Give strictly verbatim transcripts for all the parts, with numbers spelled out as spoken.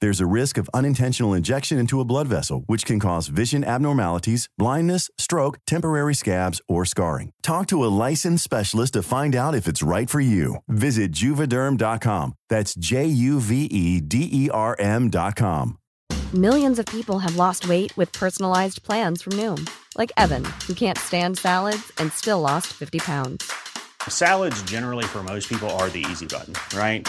There's a risk of unintentional injection into a blood vessel, which can cause vision abnormalities, blindness, stroke, temporary scabs, or scarring. Talk to a licensed specialist to find out if it's right for you. Visit Juvederm dot com. That's J U V E D E R M dot com. Millions of people have lost weight with personalized plans from Noom, like Evan, who can't stand salads and still lost fifty pounds. Salads generally for most people are the easy button, right?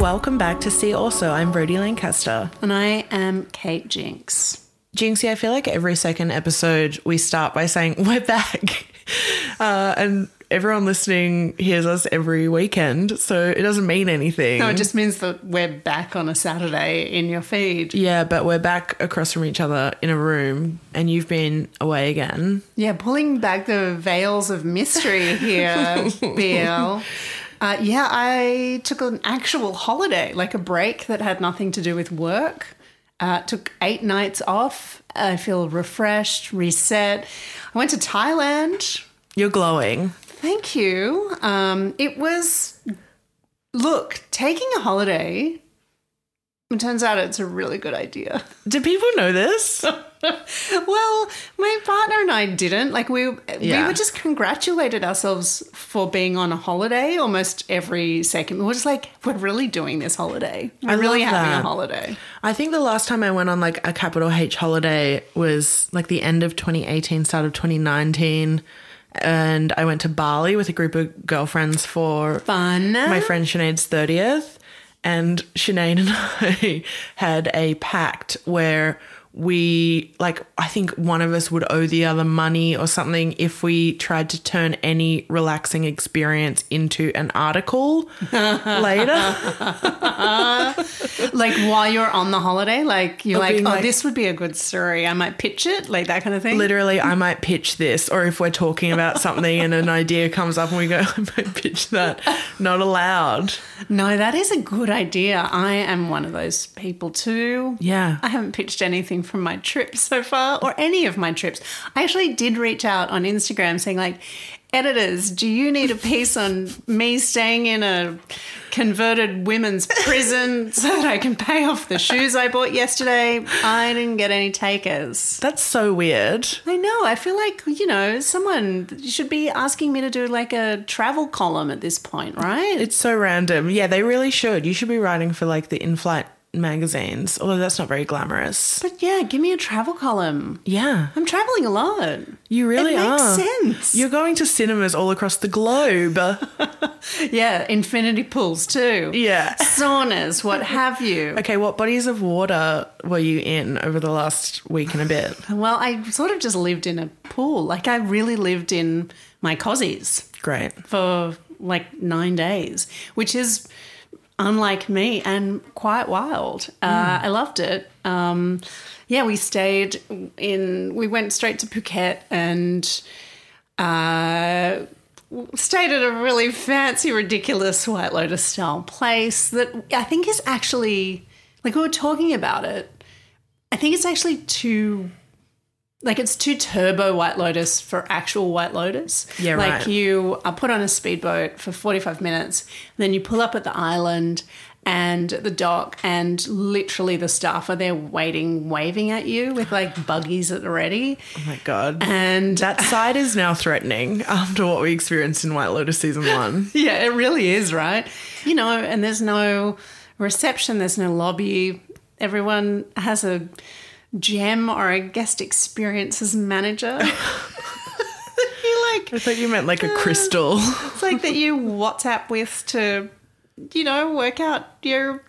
Welcome back to See Also. I'm Brodie Lancaster. And I am Kate Jinx. Jinxie, I feel like every second episode we start by saying, we're back. Uh, and everyone listening hears us every weekend, so it doesn't mean anything. No, it just means that we're back on a Saturday in your feed. Yeah, but we're back across from each other in a room and you've been away again. Yeah, pulling back the veils of mystery here, Bill. Uh, yeah, I took an actual holiday, like a break that had nothing to do with work. Uh, took eight nights off. I feel refreshed, reset. I went to Thailand. You're glowing. Thank you. Um, it was, look, taking a holiday, it turns out it's a really good idea. Do people know this? Well, my partner and I didn't. Like we yeah. we were just congratulated ourselves for being on a holiday almost every second. We were just like, we're really doing this holiday. We're I really having that. a holiday. I think the last time I went on like a capital H holiday was like the end of twenty eighteen, start of twenty nineteen. And I went to Bali with a group of girlfriends for Fun. my friend Sinead's thirtieth. And Sinead and I had a pact where we, like, I think one of us would owe the other money or something if we tried to turn any relaxing experience into an article later. Like while you're on the holiday, like you're like, oh, like, this would be a good story. I might pitch it, like that kind of thing. Literally, I might pitch this. Or if we're talking about something and an idea comes up and we go, I might pitch that. Not allowed. No, that is a good idea. I am one of those people too. Yeah. I haven't pitched anything from my trip so far or any of my trips. I actually did reach out on Instagram saying like, editors, do you need a piece on me staying in a converted women's prison so that I can pay off the shoes I bought yesterday? I didn't get any takers. That's so weird. I know. I feel like, you know, someone should be asking me to do like a travel column at this point, right? It's so random. Yeah, they really should. You should be writing for like the in-flight magazines, although that's not very glamorous. But yeah, give me a travel column. Yeah. I'm traveling a lot. You really are. It makes are. sense. You're going to cinemas all across the globe. Yeah, infinity pools too. Yeah. Saunas, what have you. Okay, what bodies of water were you in over the last week and a bit? Well, I sort of just lived in a pool. Like I really lived in my cozies. Great. For like nine days, which is unlike me and quite wild. Uh, mm. I loved it. Um, yeah, we stayed in, we went straight to Phuket and uh, stayed at a really fancy, ridiculous White Lotus style place that I think is actually, like we were talking about it, I think it's actually too, like it's too turbo White Lotus for actual White Lotus. Yeah, like right. You are put on a speedboat for forty-five minutes and then you pull up at the island and the dock and literally the staff are there waiting, waving at you with like buggies at the ready. Oh, my God. And that side is now threatening after what we experienced in White Lotus season one. Yeah, it really is, right? You know, and there's no reception, there's no lobby. Everyone has a gem or a guest experiences manager. You're like, I thought you meant like a crystal. Uh, it's like that you WhatsApp with to, you know, work out your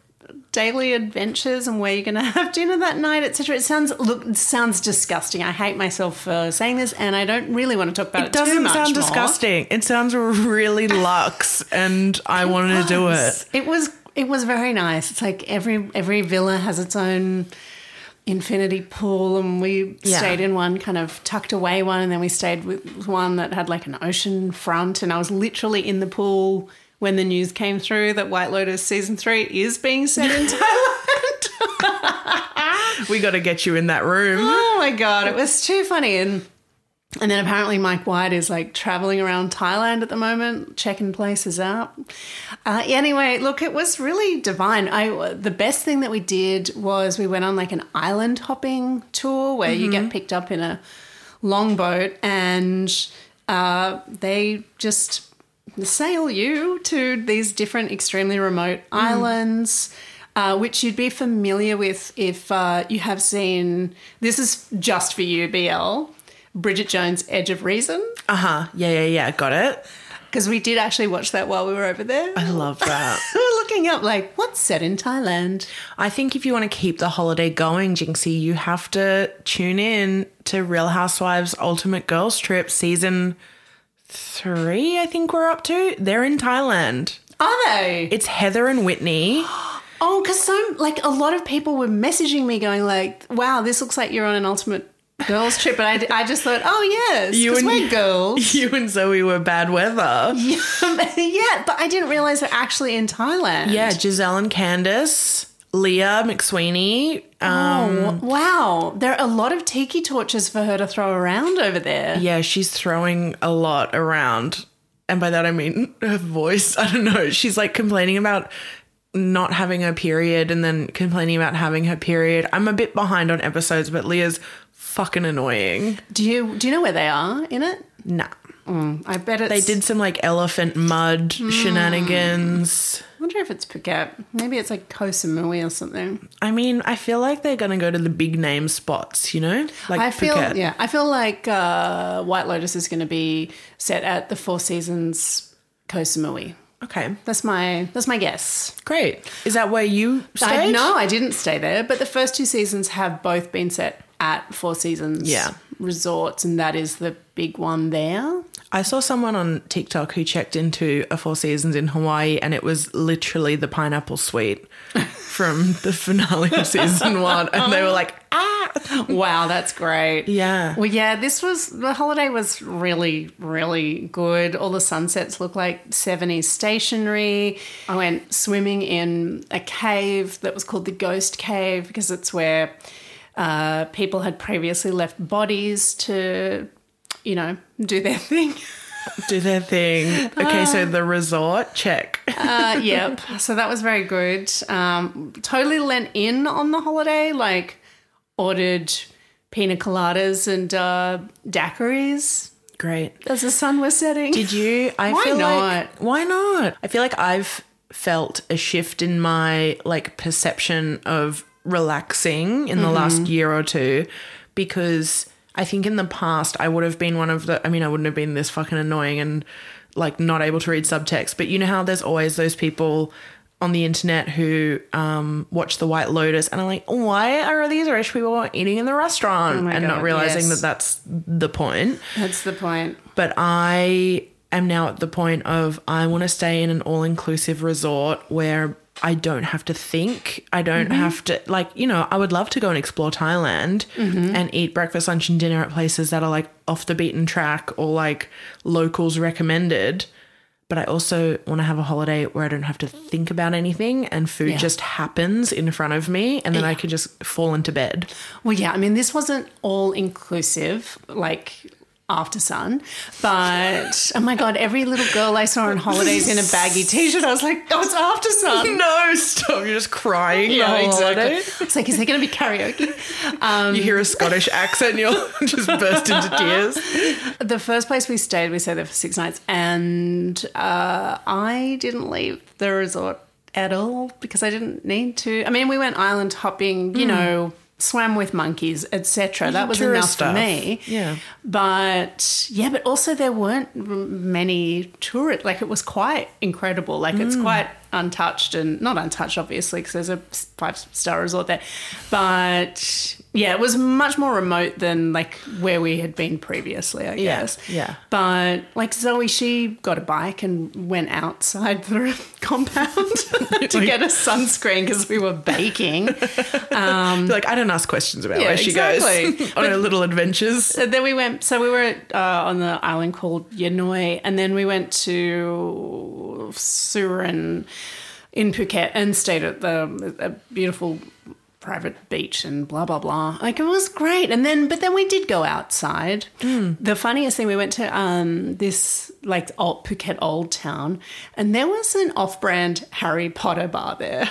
daily adventures and where you're going to have dinner that night, et cetera. It sounds look, it sounds disgusting. I hate myself for saying this, and I don't really want to talk about it, it too much. It doesn't sound more. disgusting. It sounds really luxe, and I it wanted was. to do it. It was. It was very nice. It's like every every villa has its own infinity pool, and we yeah. stayed in one kind of tucked away one, and then we stayed with one that had like an ocean front, and I was literally in the pool when the news came through that White Lotus season three is being set in Thailand. We got to get you in that room. Oh, my God. It was too funny. And and then apparently Mike White is, like, travelling around Thailand at the moment, checking places out. Uh, anyway, look, it was really divine. I The best thing that we did was we went on, like, an island hopping tour where mm-hmm. you get picked up in a longboat and uh, they just sail you to these different extremely remote mm. islands, Uh, which you'd be familiar with if uh, you have seen, this is just for you, B L, Bridget Jones' Edge of Reason. Uh-huh. Yeah, yeah, yeah. Got it. Because we did actually watch that while we were over there. I love that. We were looking up like, what's set in Thailand? I think if you want to keep the holiday going, Jinxie, you have to tune in to Real Housewives Ultimate Girls Trip season three, I think we're up to. They're in Thailand. Are they? It's Heather and Whitney. Oh, because some like a lot of people were messaging me going like, wow, this looks like you're on an Ultimate Girls Trip, and I, I just thought, oh, yes, because we're girls. You and Zoe were bad weather. Yeah, but I didn't realise they're actually in Thailand. Yeah, Giselle and Candace, Leah McSweeney. Um, oh, wow. There are a lot of tiki torches for her to throw around over there. Yeah, she's throwing a lot around, and by that I mean her voice. I don't know. She's, like, complaining about not having her period and then complaining about having her period. I'm a bit behind on episodes, but Leah's fucking annoying. Do you do you know where they are in it? Nah. Mm, I bet it's... They did some, like, elephant mud mm. shenanigans. I wonder if it's Phuket. Maybe it's, like, Koh Samui or something. I mean, I feel like they're going to go to the big name spots, you know? Like I feel, Phuket. Yeah. I feel like uh, White Lotus is going to be set at the Four Seasons Koh Samui. Okay. That's my that's my guess. Great. Is that where you stayed? I, no, I didn't stay there, but the first two seasons have both been set at Four Seasons yeah. resorts, and that is the big one there. I saw someone on TikTok who checked into a Four Seasons in Hawaii, and it was literally the pineapple suite from the finale of season one, and they were like, ah, wow, that's great. Yeah. Well, yeah, this was, the holiday was really, really good. All the sunsets look like seventies stationery. I went swimming in a cave that was called the Ghost Cave because it's where Uh, people had previously left bodies to, you know, do their thing. Do their thing. Okay, uh, so the resort, check. uh, yep. So that was very good. Um, totally lent in on the holiday, like ordered pina coladas and uh, daiquiris. Great. As the sun was setting. Did you? I why feel not? Like, why not? I feel like I've felt a shift in my, like, perception of relaxing in the mm-hmm. last year or two, because I think in the past I would have been one of the, I mean, I wouldn't have been this fucking annoying and, like, not able to read subtext, but you know how there's always those people on the internet who um, watch The White Lotus and are like, why are these rich people eating in the restaurant? Oh my and God, not realising yes. that that's the point. That's the point. But I am now at the point of I want to stay in an all-inclusive resort where I don't have to think. I don't mm-hmm. have to, like, you know, I would love to go and explore Thailand mm-hmm. and eat breakfast, lunch and dinner at places that are like off the beaten track or like locals recommended. But I also want to have a holiday where I don't have to think about anything and food yeah. just happens in front of me and then yeah. I can just fall into bed. Well, yeah, I mean, this wasn't all inclusive, like after sun, but oh my God, every little girl I saw on holidays in a baggy t-shirt, I was like, oh, it's after sun. No, stop. You're just crying yeah, the whole exactly. holiday. It's like, is there going to be karaoke? Um, you hear a Scottish accent and you'll just burst into tears. The first place we stayed, we stayed there for six nights and uh, I didn't leave the resort at all because I didn't need to. I mean, we went island hopping, you mm. know, swam with monkeys, et cetera. That was enough stuff. For me. Yeah. But, yeah, but also there weren't many tourists. Like, it was quite incredible. Like, mm. it's quite untouched and not untouched, obviously, because there's a five-star resort there. But, yeah, it was much more remote than, like, where we had been previously, I guess. Yeah, yeah. But, like, Zoe, she got a bike and went outside the compound to like, get a sunscreen because we were baking. Um, like, I don't ask questions about yeah, where she exactly. goes on her little adventures. So then we went, so we were uh, on the island called Yanoi, and then we went to Surin in Phuket and stayed at the a beautiful private beach and blah, blah, blah. Like, it was great. And then, but then we did go outside. Mm. The funniest thing, we went to um, this, like, old, Phuket Old Town, and there was an off-brand Harry Potter bar there.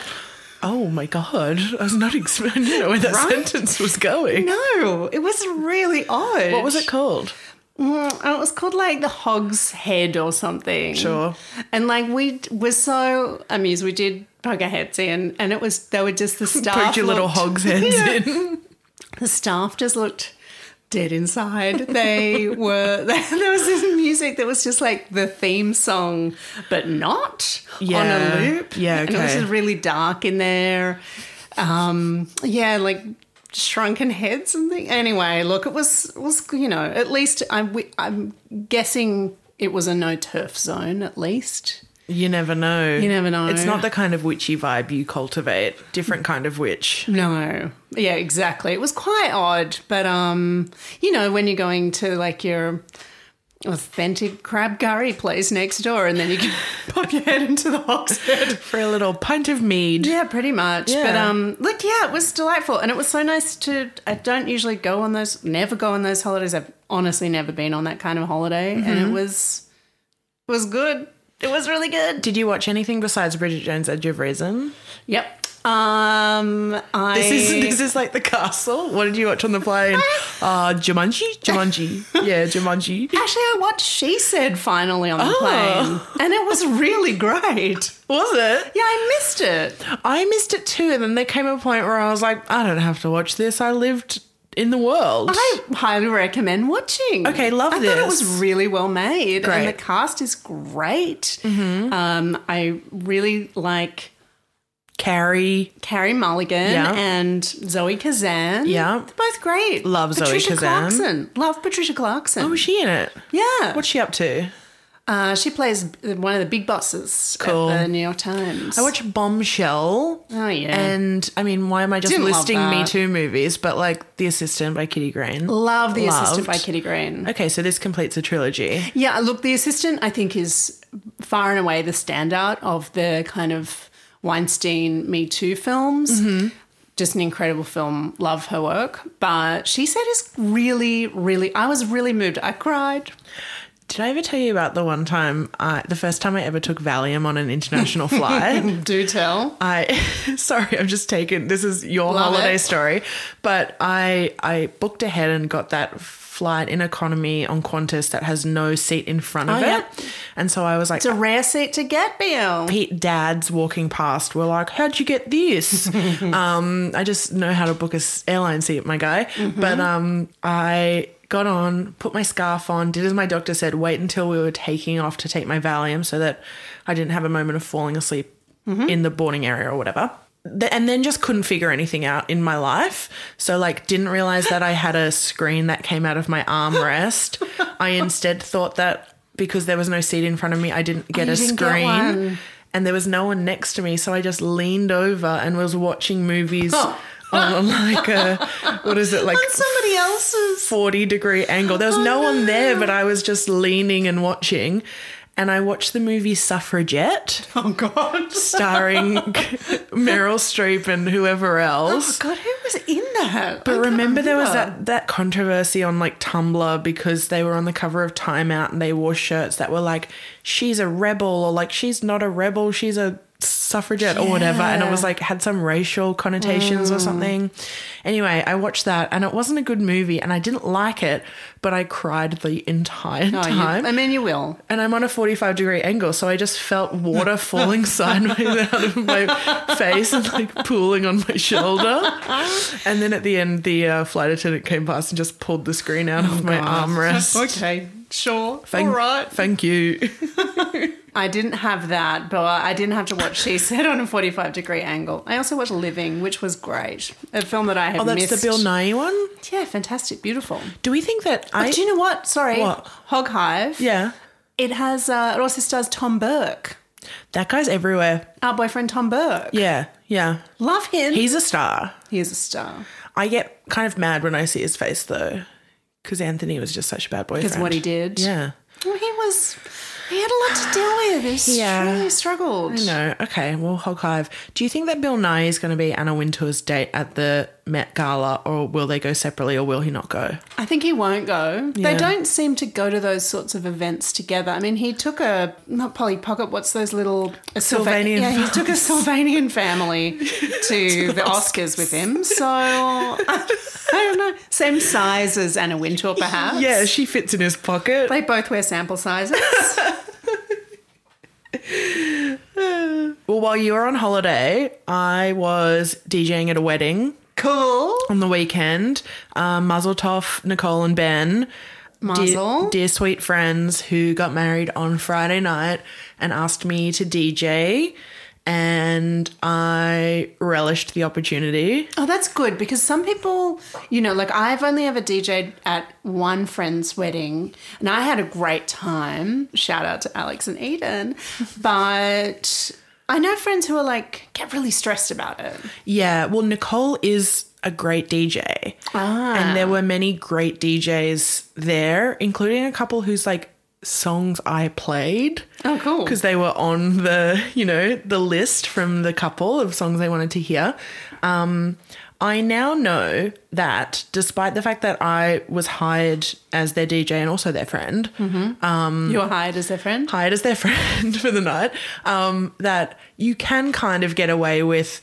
Oh, my God. I was not expecting where that right? sentence was going. No, it was really odd. What was it called? And it was called, like, the Hog's Head or something. Sure. And, like, we were so amused. We did poke our heads in and it was, they were just the staff. Poked your looked, little hog's heads yeah, in. The staff just looked dead inside. They were, there was this music that was just like the theme song, but not yeah. on a loop. Yeah, okay. And it was just really dark in there. Um, yeah, like... shrunken heads and things. Anyway, look, it was, it was you know, at least I'm, I'm guessing it was a no-turf zone at least. You never know. You never know. It's not the kind of witchy vibe you cultivate, different kind of witch. No. Yeah, exactly. It was quite odd, but, um, you know, when you're going to, like, your authentic crab curry place next door and then you can pop your head into the hog's head for a little pint of mead. Yeah, pretty much. Yeah. But, um, look, yeah, it was delightful and it was so nice to – I don't usually go on those – never go on those holidays. I've honestly never been on that kind of holiday mm-hmm. and it was it was good. It was really good. Did you watch anything besides Bridget Jones' Edge of Reason? Yep. Um, I... This is this is like the castle. What did you watch on the plane? uh, Jumanji? Jumanji. Yeah, Jumanji. Actually, I watched She Said finally on the oh. plane and it was really great. Was it? Yeah, I missed it. I missed it too and then there came a point where I was like, I don't have to watch this. I lived in the world. I highly recommend watching. Okay, love I this. I thought it was really well made great. And the cast is great. Mm-hmm. Um, I really like... Carrie. Carrie Mulligan yeah. and Zoe Kazan. Yeah. They're both great. Love Patricia Zoe Kazan. Patricia Clarkson. Love Patricia Clarkson. Oh, is she in it? Yeah. What's she up to? Uh, she plays one of the big bosses cool. at the New York Times. I watch Bombshell. Oh, yeah. And, I mean, why am I just Didn't listing Me Too movies? But, like, The Assistant by Kitty Green. Love The Loved. Assistant by Kitty Green. Okay, so this completes a trilogy. Yeah, look, The Assistant, I think, is far and away the standout of the kind of... Weinstein Me Too films. Mm-hmm. Just an incredible film. Love her work. But She Said is really, really, I was really moved. I cried. Did I ever tell you about the one time, uh, the first time I ever took Valium on an international flight? Do tell. I Sorry, I've just taken, this is your Love holiday it. Story. But I I booked ahead and got that flight in economy on Qantas that has no seat in front of oh, it. Yeah. And so I was like... It's a rare seat to get, Bill. Pete dads walking past were like, how'd you get this? um, I just know how to book an airline seat, my guy. Mm-hmm. But um, I... got on, put my scarf on, did as my doctor said, wait until we were taking off to take my Valium so that I didn't have a moment of falling asleep mm-hmm. in the boarding area or whatever. And then just couldn't figure anything out in my life. So, like, didn't realise that I had a screen that came out of my armrest. I instead thought that because there was no seat in front of me, I didn't get oh, you a didn't screen. Get one. and there was no one next to me, so I just leaned over and was watching movies oh. on like a, what is it, like on somebody else's forty degree angle. There was oh, no, no one there, but I was just leaning and watching. And I watched the movie Suffragette. Oh, God. Starring Meryl Streep and whoever else. Oh, God, who was in that? But I remember there was that, that controversy on, like, Tumblr because they were on the cover of Time Out and they wore shirts that were like, she's a rebel, or like, she's not a rebel, she's a suffragette, yeah. or whatever. And it was like, had some racial connotations mm. or something. Anyway, I watched that and it wasn't a good movie and I didn't like it, but I cried the entire no, time. You, I mean, you will. And I'm on a forty-five degree angle, so I just felt water falling sideways out of my face and like pooling on my shoulder. And then at the end, the uh, flight attendant came past and just pulled the screen out oh, of my God. armrest. Okay. Sure. Thank, All right. Thank you. I didn't have that, but I didn't have to watch She Said on a forty-five degree angle. I also watched Living, which was great. A film that I had missed. Oh, that's missed. the Bill Nye one? Yeah, fantastic, beautiful. Do we think that I... Oh, do you know what? Sorry. What? Hog Hive. Yeah. It has, uh, it also stars Tom Burke. That guy's everywhere. Our boyfriend Tom Burke. Yeah, yeah. Love him. He's a star. He is a star. I get kind of mad when I see his face, though. Because Anthony was just such a bad boyfriend. Because what he did. Yeah. Well, he was, he had a lot to deal with. He yeah. really struggled. I know. Okay, well, Hog Hive. Do you think that Bill Nye is going to be Anna Wintour's date at the Met Gala, or will they go separately, or will he not go? I think he won't go. Yeah. They don't seem to go to those sorts of events together. I mean, he took a, not Polly Pocket, what's those little... A Sylvanian Sylva- Yeah, he took a Sylvanian family to, to the Oscars. Oscars with him. So, I, I don't know. Same size as Anna Wintour, perhaps. Yeah, she fits in his pocket. They both wear sample sizes. Well, while you were on holiday, I was DJing at a wedding. Cool. On the weekend. Um, Mazel Tov, Nicole and Ben. Mazel. Dear, dear sweet friends who got married on Friday night and asked me to D J, and I relished the opportunity. Oh, that's good, because some people, you know, like I've only ever DJed at one friend's wedding and I had a great time. Shout out to Alex and Eden. But... I know friends who are like, get really stressed about it. Yeah. Well, Nicole is a great D J. Ah. And there were many great D Js there, including a couple whose like songs I played. Oh, cool. Because they were on the, you know, the list from the couple of songs they wanted to hear. Um, I now know that despite the fact that I was hired as their D J and also their friend. Mm-hmm. Um, you were hired as their friend? Hired as their friend for the night. Um, that you can kind of get away with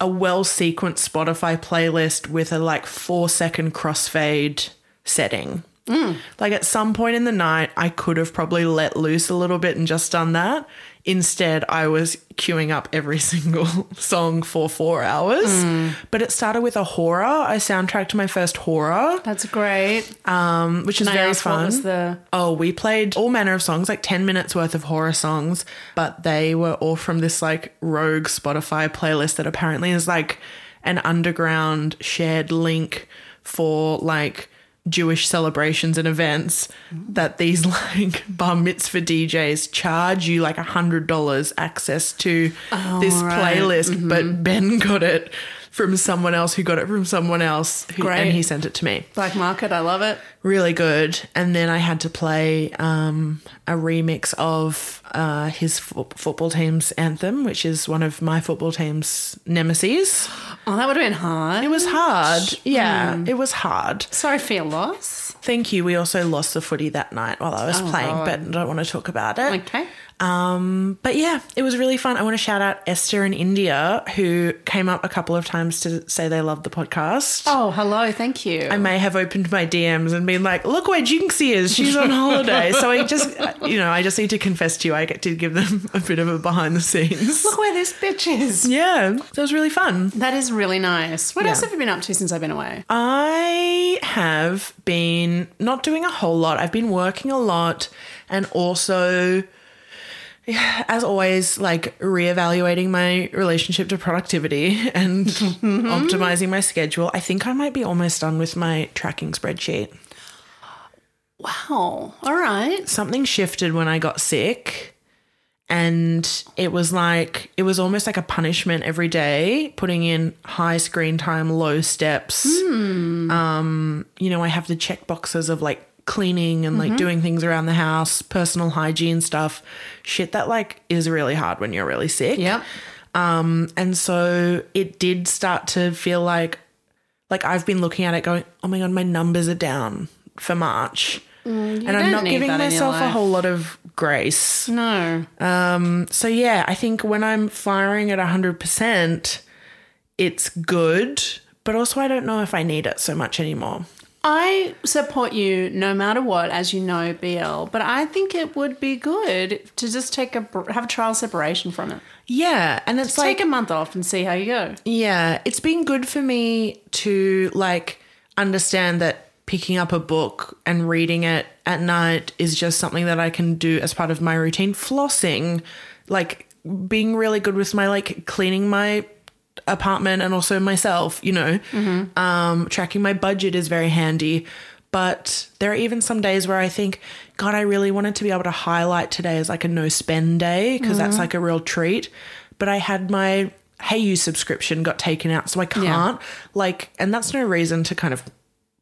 a well-sequenced Spotify playlist with a like four-second crossfade setting. Mm. Like at some point in the night, I could have probably let loose a little bit and just done that. Instead, I was queuing up every single song for four hours. Mm. But it started with a horror. I soundtracked my first horror. That's great. Um, which Can is I very ask fun. What was the- oh, we played all manner of songs, like ten minutes worth of horror songs, but they were all from this like rogue Spotify playlist that apparently is like an underground shared link for like Jewish celebrations and events that these like bar mitzvah D Js charge you like a hundred dollars access to oh, this right. playlist, mm-hmm. but Ben got it from someone else who got it from someone else who, Great. and he sent it to me. Black market, I love it. Really good. And then I had to play um, a remix of uh, his fo- football team's anthem, which is one of my football team's nemesis. Oh, that would have been hard. It was hard. Yeah, mm. it was hard. Sorry for your loss. Thank you. We also lost the footy that night while I was oh, playing, God. but I don't want to talk about it. Okay. Um, but yeah, it was really fun. I want to shout out Esther in India, who came up a couple of times to say they loved the podcast. Oh, hello. Thank you. I may have opened my D Ms and been like, look where Jinxie is. She's on holiday. So I just, you know, I just need to confess to you, I get to give them a bit of a behind the scenes. Look where this bitch is. Yeah. So it was really fun. That is really nice. What yeah. else have you been up to since I've been away? I have been not doing a whole lot. I've been working a lot and also... as always, like reevaluating my relationship to productivity and mm-hmm. optimizing my schedule. I think I might be almost done with my tracking spreadsheet. Wow. All right. Something shifted when I got sick And it was like, it was almost like a punishment every day, putting in high screen time, low steps. Mm. Um, you know, I have the check boxes of like cleaning and mm-hmm. like doing things around the house, personal hygiene stuff, shit that like is really hard when you're really sick. Yep. Um, and so it did start to feel like, like I've been looking at it going, oh my God, my numbers are down for March. Mm, and I'm not giving myself a whole lot of grace. No. Um, so, yeah, I think when I'm firing at one hundred percent, it's good, but also I don't know if I need it so much anymore. I support you no matter what, as you know, B L, but I think it would be good to just take a have a trial separation from it. Yeah, and it's just like... take a month off and see how you go. Yeah, it's been good for me to, like, understand that picking up a book and reading it at night is just something that I can do as part of my routine. Flossing, like being really good with my, like cleaning my apartment and also myself, you know, mm-hmm. um, tracking my budget is very handy. But there are even some days where I think, God, I really wanted to be able to highlight today as like a no spend day because mm-hmm. that's like a real treat. But I had my Hey You subscription got taken out, so I can't yeah. like, and that's no reason to kind of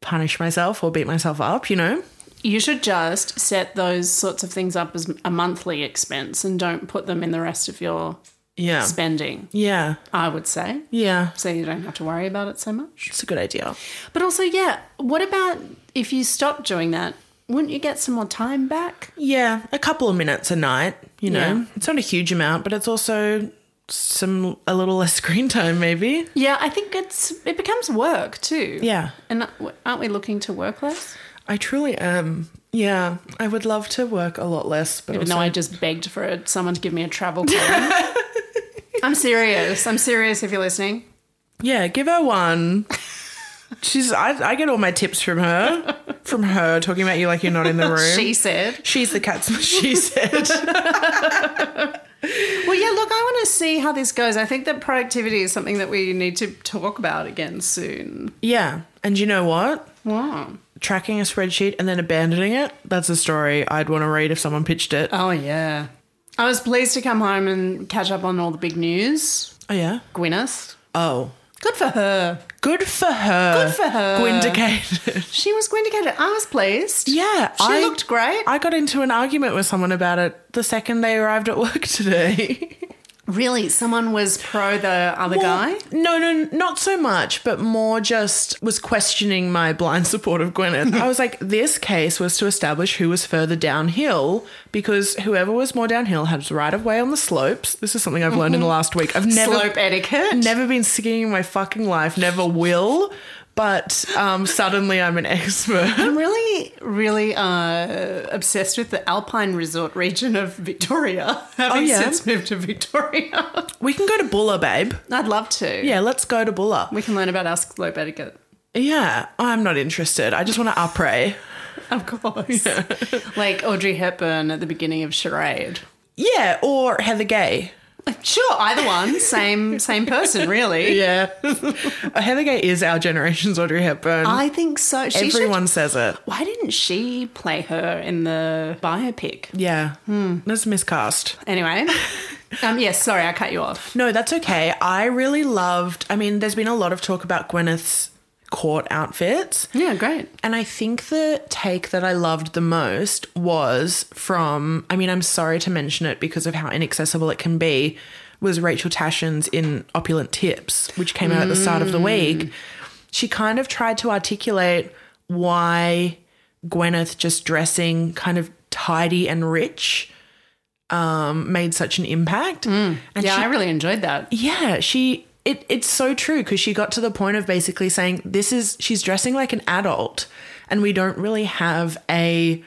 punish myself or beat myself up, you know? You should just set those sorts of things up as a monthly expense and don't put them in the rest of your yeah. spending. Yeah. I would say. Yeah. So you don't have to worry about it so much. It's a good idea. But also, yeah, what about if you stopped doing that, wouldn't you get some more time back? Yeah, a couple of minutes a night, you know. Yeah. It's not a huge amount, but it's also... some a little less screen time maybe. Yeah, I think it's it becomes work too. Yeah. And aren't we looking to work less? I truly am. Yeah, I would love to work a lot less. But Even also- though I just begged for it, someone to give me a travel call. I'm serious. I'm serious if you're listening. Yeah, give her one. She's. I, I get all my tips from her, from her talking about you like you're not in the room. She said. She's the cat's she said. Well, yeah, look, I want to see how this goes. I think that productivity is something that we need to talk about again soon. Yeah. And you know what? What? Tracking a spreadsheet and then abandoning it, that's a story I'd want to read if someone pitched it. Oh, yeah. I was pleased to come home and catch up on all the big news. Oh, yeah? Gwyneth. Oh. Good for her. Good for her. Good for her. Gwyndicated. She was Gwyndicated. I was pleased. Yeah. She I, looked great. I got into an argument with someone about it the second they arrived at work today. Really? Someone was pro the other well, guy? No, no, not so much, but more just was questioning my blind support of Gwyneth. I was like, this case was to establish who was further downhill because whoever was more downhill had right of way on the slopes. This is something I've learned mm-hmm. in the last week. I've never Slope etiquette. Never been skiing in my fucking life, never will, but um, suddenly I'm an expert. I'm really, really uh, obsessed with the Alpine Resort region of Victoria, having oh, yeah. since moved to Victoria. We can go to Bulla, babe. I'd love to. Yeah, let's go to Bulla. We can learn about our slope etiquette. Yeah, I'm not interested. I just want to up-ray. Of course. Yeah. Like Audrey Hepburn at the beginning of Charade. Yeah, or Heather Gay. Sure, either one, same same person, really. Yeah. Heather Gay is our generation's Audrey Hepburn. I think so. She Everyone should... says it. Why didn't she play her in the biopic? Yeah. Hmm. That's miscast. Anyway. Um, yes, yeah, sorry, I cut you off. No, that's okay. I really loved, I mean, there's been a lot of talk about Gwyneth's court outfits. Yeah, great. And I think the take that I loved the most was from, I mean, I'm sorry to mention it because of how inaccessible it can be, was Rachel Tashan's in Opulent Tips, which came out mm. at the start of the week. She kind of tried to articulate why Gwyneth just dressing kind of tidy and rich um, made such an impact. Mm. And yeah, she, I really enjoyed that. Yeah, she... It It's so true because she got to the point of basically saying this is she's dressing like an adult and we don't really have a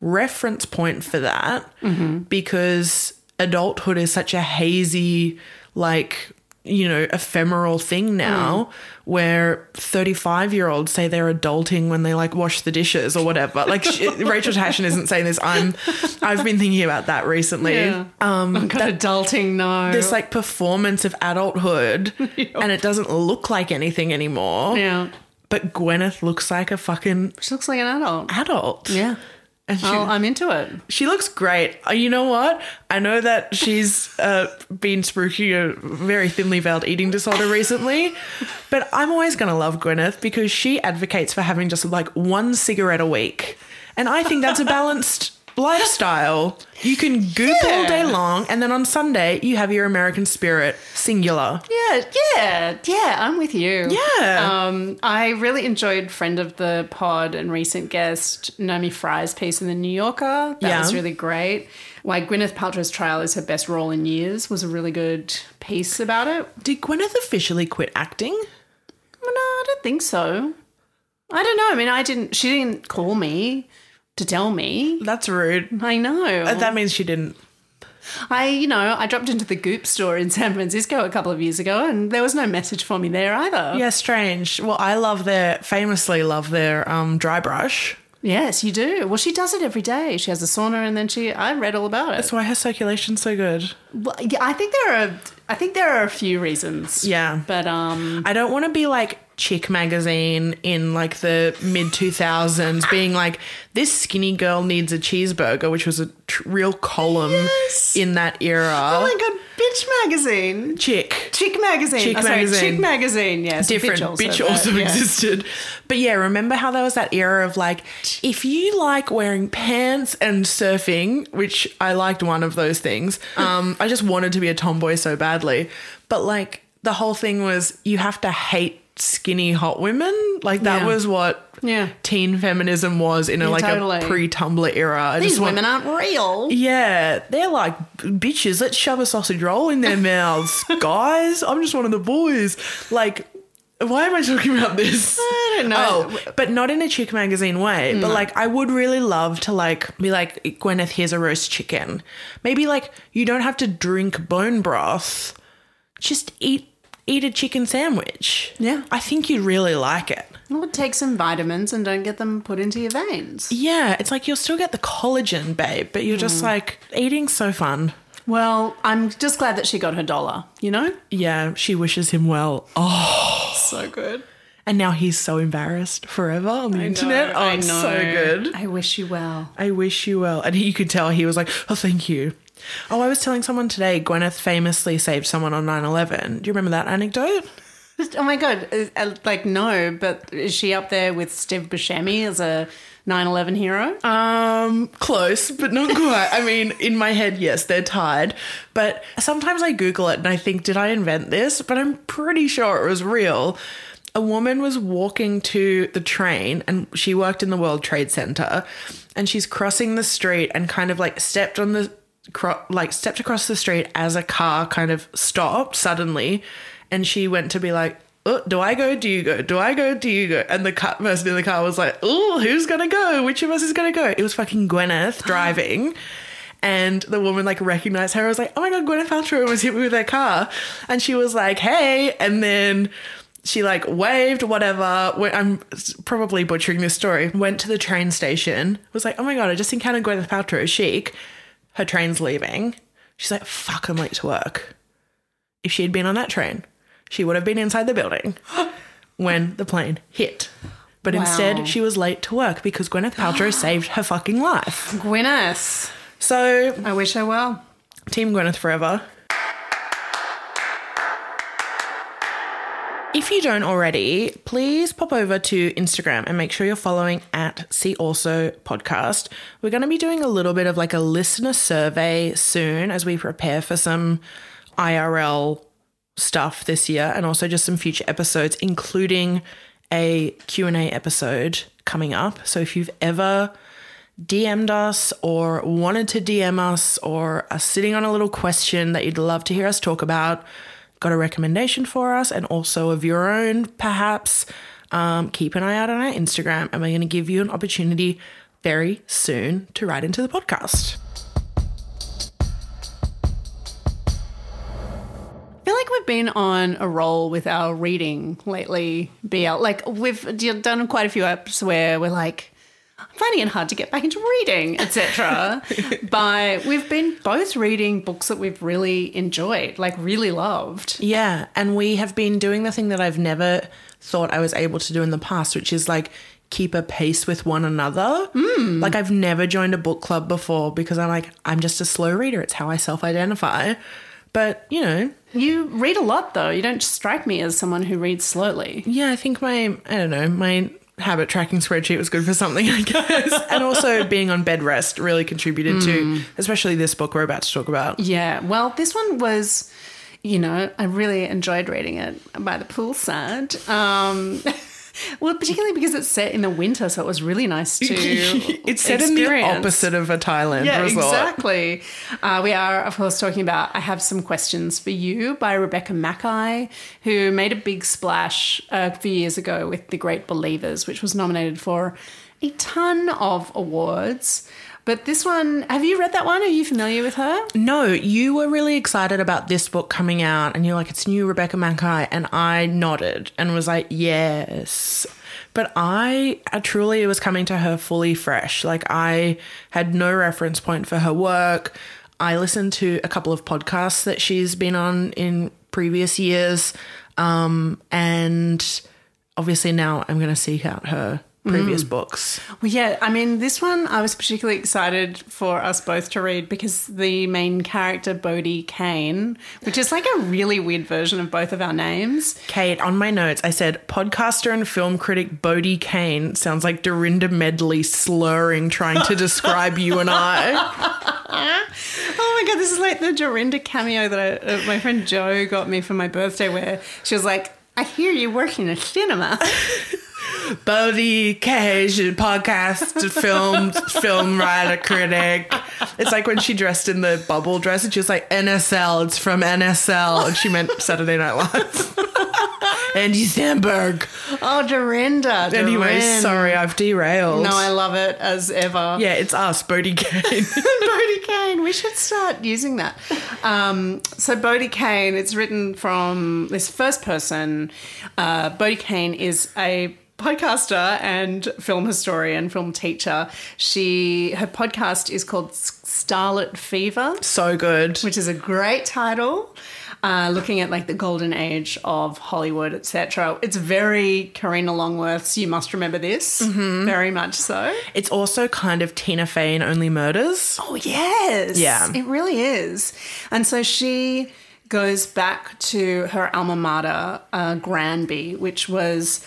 reference point for that mm-hmm. because adulthood is such a hazy, like, you know, ephemeral thing now mm. where thirty-five-year-olds say they're adulting when they, like, wash the dishes or whatever. Like she, Rachel Tashan isn't saying this. I'm, I've been thinking about that recently. Yeah. Um, I've got that, adulting, no. This, like, performance of adulthood and it doesn't look like anything anymore. Yeah. But Gwyneth looks like a fucking... She looks like an adult. Adult. Yeah. And she, oh, I'm into it. She looks great. You know what? I know that she's uh, been spooking a very thinly veiled eating disorder recently, but I'm always going to love Gwyneth because she advocates for having just like one cigarette a week. And I think that's a balanced lifestyle. You can goop yeah. all day long, and then on Sunday you have your American spirit, singular. Yeah, yeah, yeah, I'm with you. Yeah. Um, I really enjoyed friend of the pod and recent guest Naomi Fry's piece in the New Yorker. That yeah. was really great. Why Gwyneth Paltrow's trial is her best role in years was a really good piece about it. Did Gwyneth officially quit acting? Well, no, I don't think so. I don't know. I mean, I didn't. She didn't call me to tell me. That's rude. I know. That means she didn't. I, you know, I dropped into the Goop store in San Francisco a couple of years ago and there was no message for me there either. Yeah, strange. Well, I love their, famously love their um, dry brush. Yes, you do. Well, she does it every day. She has a sauna and then she, I read all about it. That's why her circulation's so good. Well, yeah, I think there are, I think there are a few reasons. Yeah. But um, I don't want to be like Chick magazine in like the mid two thousands being like, this skinny girl needs a cheeseburger, which was a tr- real column yes. in that era. Oh my God, Bitch magazine. Chick. Chick magazine. Chick oh, magazine. Sorry, Chick magazine, yes. Different. Bitch also, bitch also but, yeah. existed. But yeah, remember how there was that era of like, if you like wearing pants and surfing, which I liked one of those things. Um, I just wanted to be a tomboy so badly. But like the whole thing was you have to hate skinny hot women, like that yeah. was what yeah. teen feminism was in a, yeah, like totally. a pre-Tumblr era. I These just want, women aren't real. Yeah, they're like bitches. Let's shove a sausage roll in their mouths, guys. I'm just one of the boys. Like, why am I talking about this? I don't know. Oh, but not in a Chick magazine way. No. But like, I would really love to like be like, Gwyneth, here's a roast chicken. Maybe like you don't have to drink bone broth. Just eat. Eat a chicken sandwich. Yeah. I think you'd really like it. Or take some vitamins and don't get them put into your veins. Yeah. It's like you'll still get the collagen, babe, but you're mm. just like, eating's so fun. Well, I'm just glad that she got her dollar, you know? Yeah. She wishes him well. Oh. So good. And now he's so embarrassed forever on the I internet. Know, oh, I know. So good. I wish you well. I wish you well. And he, you could tell he was like, oh, thank you. Oh, I was telling someone today, Gwyneth famously saved someone on nine eleven. Do you remember that anecdote? Oh, my God. Like, no, but is she up there with Steve Buscemi as a nine eleven hero? Um, close, but not quite. I mean, in my head, yes, they're tied. But sometimes I Google it and I think, did I invent this? But I'm pretty sure it was real. A woman was walking to the train and she worked in the World Trade Center and she's crossing the street and kind of like stepped on the... Cro- like stepped across the street as a car kind of stopped suddenly and she went to be like, oh, do I go, do you go, do I go, do you go? And the car- person in the car was like, oh, who's going to go? Which of us is going to go? It was fucking Gwyneth driving and the woman like recognized her. I was like, oh my God, Gwyneth Paltrow was hit me with her car. And she was like, hey. And then she like waved, whatever. Went, I'm probably butchering this story. Went to the train station, was like, oh my God, I just encountered Gwyneth Paltrow, chic. Her train's leaving. She's like, fuck, I'm late to work. If she had been on that train, she would have been inside the building when the plane hit. But wow. Instead, she was late to work because Gwyneth Paltrow saved her fucking life. Gwyneth. So. I wish her well. Team Gwyneth forever. If you don't already, please pop over to Instagram and make sure you're following at See Also Podcast. We're going to be doing a little bit of like a listener survey soon as we prepare for some I R L stuff this year and also just some future episodes, including a Q and A episode coming up. So if you've ever D M'd us or wanted to D M us or are sitting on a little question that you'd love to hear us talk about, got a recommendation for us and also of your own, perhaps, um, keep an eye out on our Instagram and we're going to give you an opportunity very soon to write into the podcast. I feel like we've been on a roll with our reading lately, B L. Like we've done quite a few apps where we're like, I'm finding it hard to get back into reading, et cetera. But we've been both reading books that we've really enjoyed, like really loved. Yeah, and we have been doing the thing that I've never thought I was able to do in the past, which is like keep a pace with one another. Mm. Like, I've never joined a book club before because I'm like, I'm just a slow reader. It's how I self-identify. But, you know. You read a lot, though. You don't strike me as someone who reads slowly. Yeah, I think my, I don't know, my habit tracking spreadsheet was good for something, I guess. And also being on bed rest really contributed mm. to, especially this book we're about to talk about. Yeah. Well, this one was, you know, I really enjoyed reading it by the poolside. Um Well, particularly because it's set in the winter, so it was really nice to It's set experience. In the opposite of a Thailand yeah, resort. Exactly. Uh, we are, of course, talking about I Have Some Questions for You by Rebecca Mackay, who made a big splash a few years ago with The Great Believers, which was nominated for a ton of awards. But this one, have you read that one? Are you familiar with her? No, you were really excited about this book coming out and you're like, it's new Rebecca Mackay. And I nodded and was like, yes. But I, I truly was coming to her fully fresh. Like, I had no reference point for her work. I listened to a couple of podcasts that she's been on in previous years. Um, and obviously now I'm going to seek out her previous mm. books. Well, yeah, I mean, this one I was particularly excited for us both to read because the main character, Brodie Kane, which is like a really weird version of both of our names. Kate, on my notes, I said, podcaster and film critic Brodie Kane sounds like Dorinda Medley slurring, trying to describe you and I. Oh, my God, this is like the Dorinda cameo that I, uh, my friend Jo got me for my birthday where she was like, I hear you work in a cinema. Brodie Kane, podcast, film, film writer, critic. It's like when she dressed in the bubble dress and she was like, N S L, it's from N S L. And she meant Saturday Night Live. Andy Samberg. Oh, Dorinda. Dorinda. Anyway, sorry, I've derailed. No, I love it as ever. Yeah, it's us, Brodie Kane. Brodie Kane. We should start using that. Um, so Brodie Kane, it's written from this first person. Uh, Brodie Kane is a podcaster and film historian, film teacher. She her podcast is called Starlit Fever. So good. Which is a great title. Uh, looking at like the golden age of Hollywood, et cetera. It's very Karina Longworth's You Must Remember This, mm-hmm. very much so. It's also kind of Tina Fey in Only Murders. Oh, yes. Yeah. It really is. And so she goes back to her alma mater, uh, Granby, which was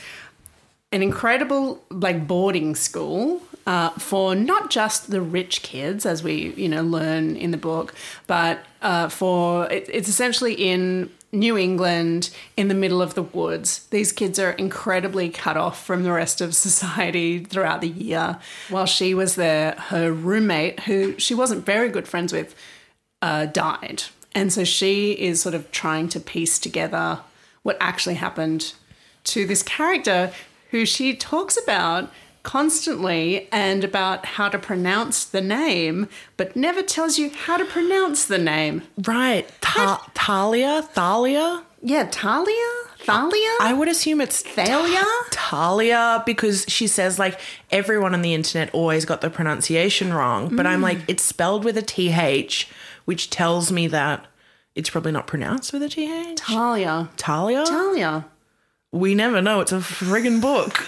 an incredible like boarding school uh, for not just the rich kids, as we you know learn in the book, but uh, for it, it's essentially in New England in the middle of the woods. These kids are incredibly cut off from the rest of society throughout the year. While she was there, her roommate, who she wasn't very good friends with, uh, died, and so she is sort of trying to piece together what actually happened to this character, who she talks about constantly and about how to pronounce the name, but never tells you how to pronounce the name. Right. Ta- Talia? Thalia? Yeah, Talia? Thalia? I would assume it's Thalia? Ta- Talia, because she says, like, everyone on the internet always got the pronunciation wrong, but mm. I'm like, it's spelled with a T H, which tells me that it's probably not pronounced with a T H. Talia. Talia? Talia. We never know. It's a friggin' book.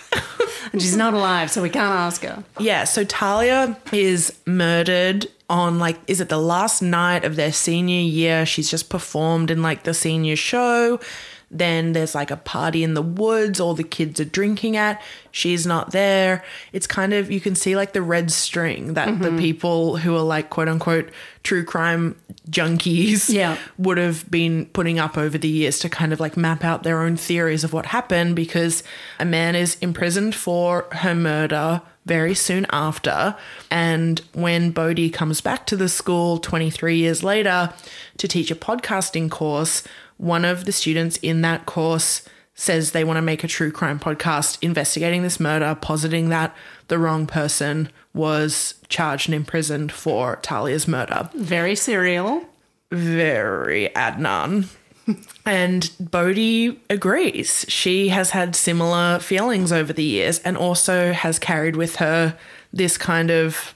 And she's not alive, so we can't ask her. Yeah, so Talia is murdered on, like, is it the last night of their senior year? She's just performed in, like, the senior show. Then there's, like, a party in the woods all the kids are drinking at. She's not there. It's kind of, you can see, like, the red string that mm-hmm. the people who are, like, quote-unquote true crime junkies yeah. would have been putting up over the years to kind of like map out their own theories of what happened, because a man is imprisoned for her murder very soon after. And when Brodie comes back to the school twenty-three years later to teach a podcasting course, one of the students in that course says they want to make a true crime podcast investigating this murder, positing that the wrong person was charged and imprisoned for Talia's murder. Very serial. Very Adnan. And Brodie agrees. She has had similar feelings over the years and also has carried with her this kind of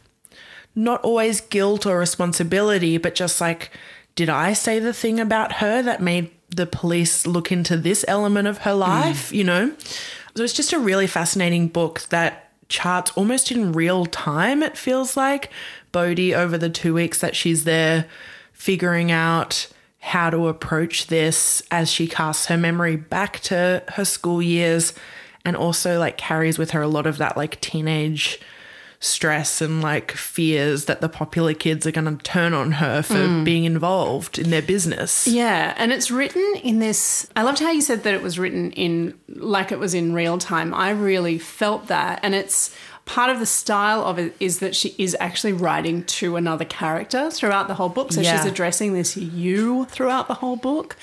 not always guilt or responsibility, but just like, did I say the thing about her that made the police look into this element of her life, mm. you know? So it's just a really fascinating book that charts almost in real time, it feels like. Brodie, over the two weeks that she's there, figuring out how to approach this as she casts her memory back to her school years, and also like carries with her a lot of that like teenage stress and like fears that the popular kids are going to turn on her for mm. being involved in their business. Yeah, and it's written in this, I loved how you said that it was written in like it was in real time. I really felt that, and it's part of the style of it is that she is actually writing to another character throughout the whole book. So yeah. she's addressing this you throughout the whole book,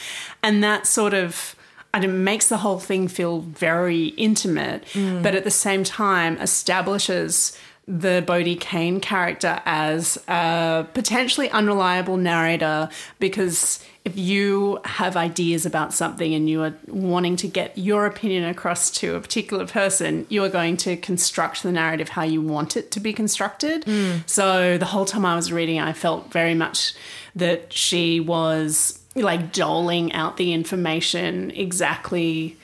and that sort of, and it makes the whole thing feel very intimate, mm. but at the same time establishes the Brodie Kane character as a potentially unreliable narrator, because if you have ideas about something and you are wanting to get your opinion across to a particular person, you are going to construct the narrative how you want it to be constructed. Mm. So the whole time I was reading, I felt very much that she was like doling out the information exactly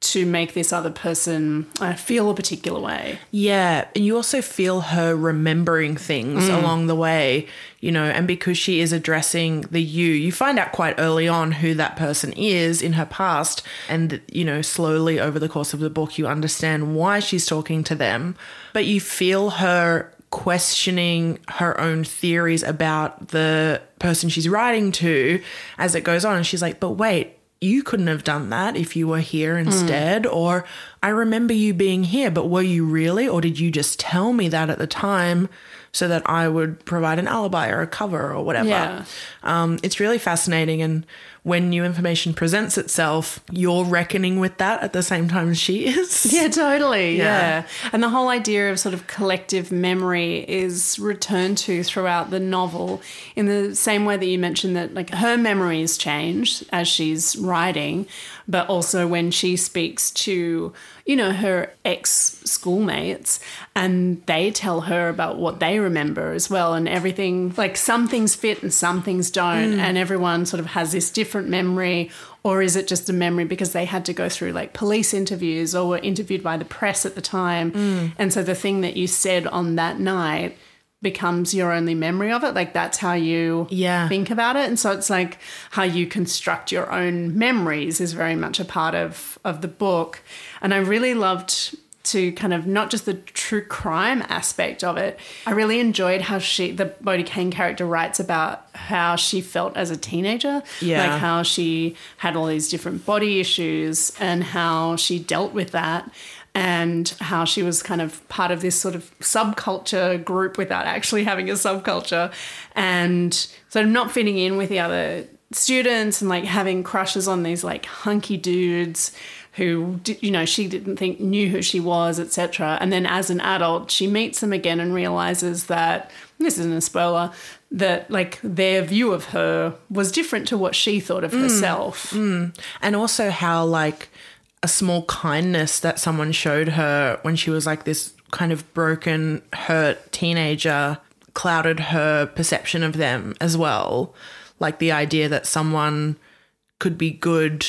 to make this other person uh, feel a particular way. Yeah, and you also feel her remembering things mm. along the way, you know, and because she is addressing the you, you find out quite early on who that person is in her past, and, you know, slowly over the course of the book you understand why she's talking to them, but you feel her questioning her own theories about the person she's writing to as it goes on, and she's like, but wait, you couldn't have done that if you were here instead, mm. or I remember you being here, but were you really, or did you just tell me that at the time so that I would provide an alibi or a cover or whatever? Yeah. Um, it's really fascinating, and when new information presents itself, you're reckoning with that at the same time as she is. Yeah, totally, yeah. yeah. And the whole idea of sort of collective memory is returned to throughout the novel in the same way that you mentioned that like her memories change as she's writing, but also when she speaks to, you know, her ex-schoolmates and they tell her about what they remember as well, and everything, like some things fit and some things don't, mm. and everyone sort of has this different different memory, or is it just a memory because they had to go through like police interviews or were interviewed by the press at the time, mm. and so the thing that you said on that night becomes your only memory of it, like that's how you yeah. think about it, and so it's like how you construct your own memories is very much a part of of the book. And I really loved to kind of not just the true crime aspect of it. I really enjoyed how she, the Brodie Kane character, writes about how she felt as a teenager, yeah. like how she had all these different body issues and how she dealt with that, and how she was kind of part of this sort of subculture group without actually having a subculture, and sort of not fitting in with the other students and like having crushes on these like hunky dudes who, you know, she didn't think knew who she was, et cetera. And then as an adult, she meets them again and realises that, and this isn't a spoiler, that like their view of her was different to what she thought of mm. herself. Mm. And also how like a small kindness that someone showed her when she was like this kind of broken, hurt teenager clouded her perception of them as well. Like the idea that someone could be good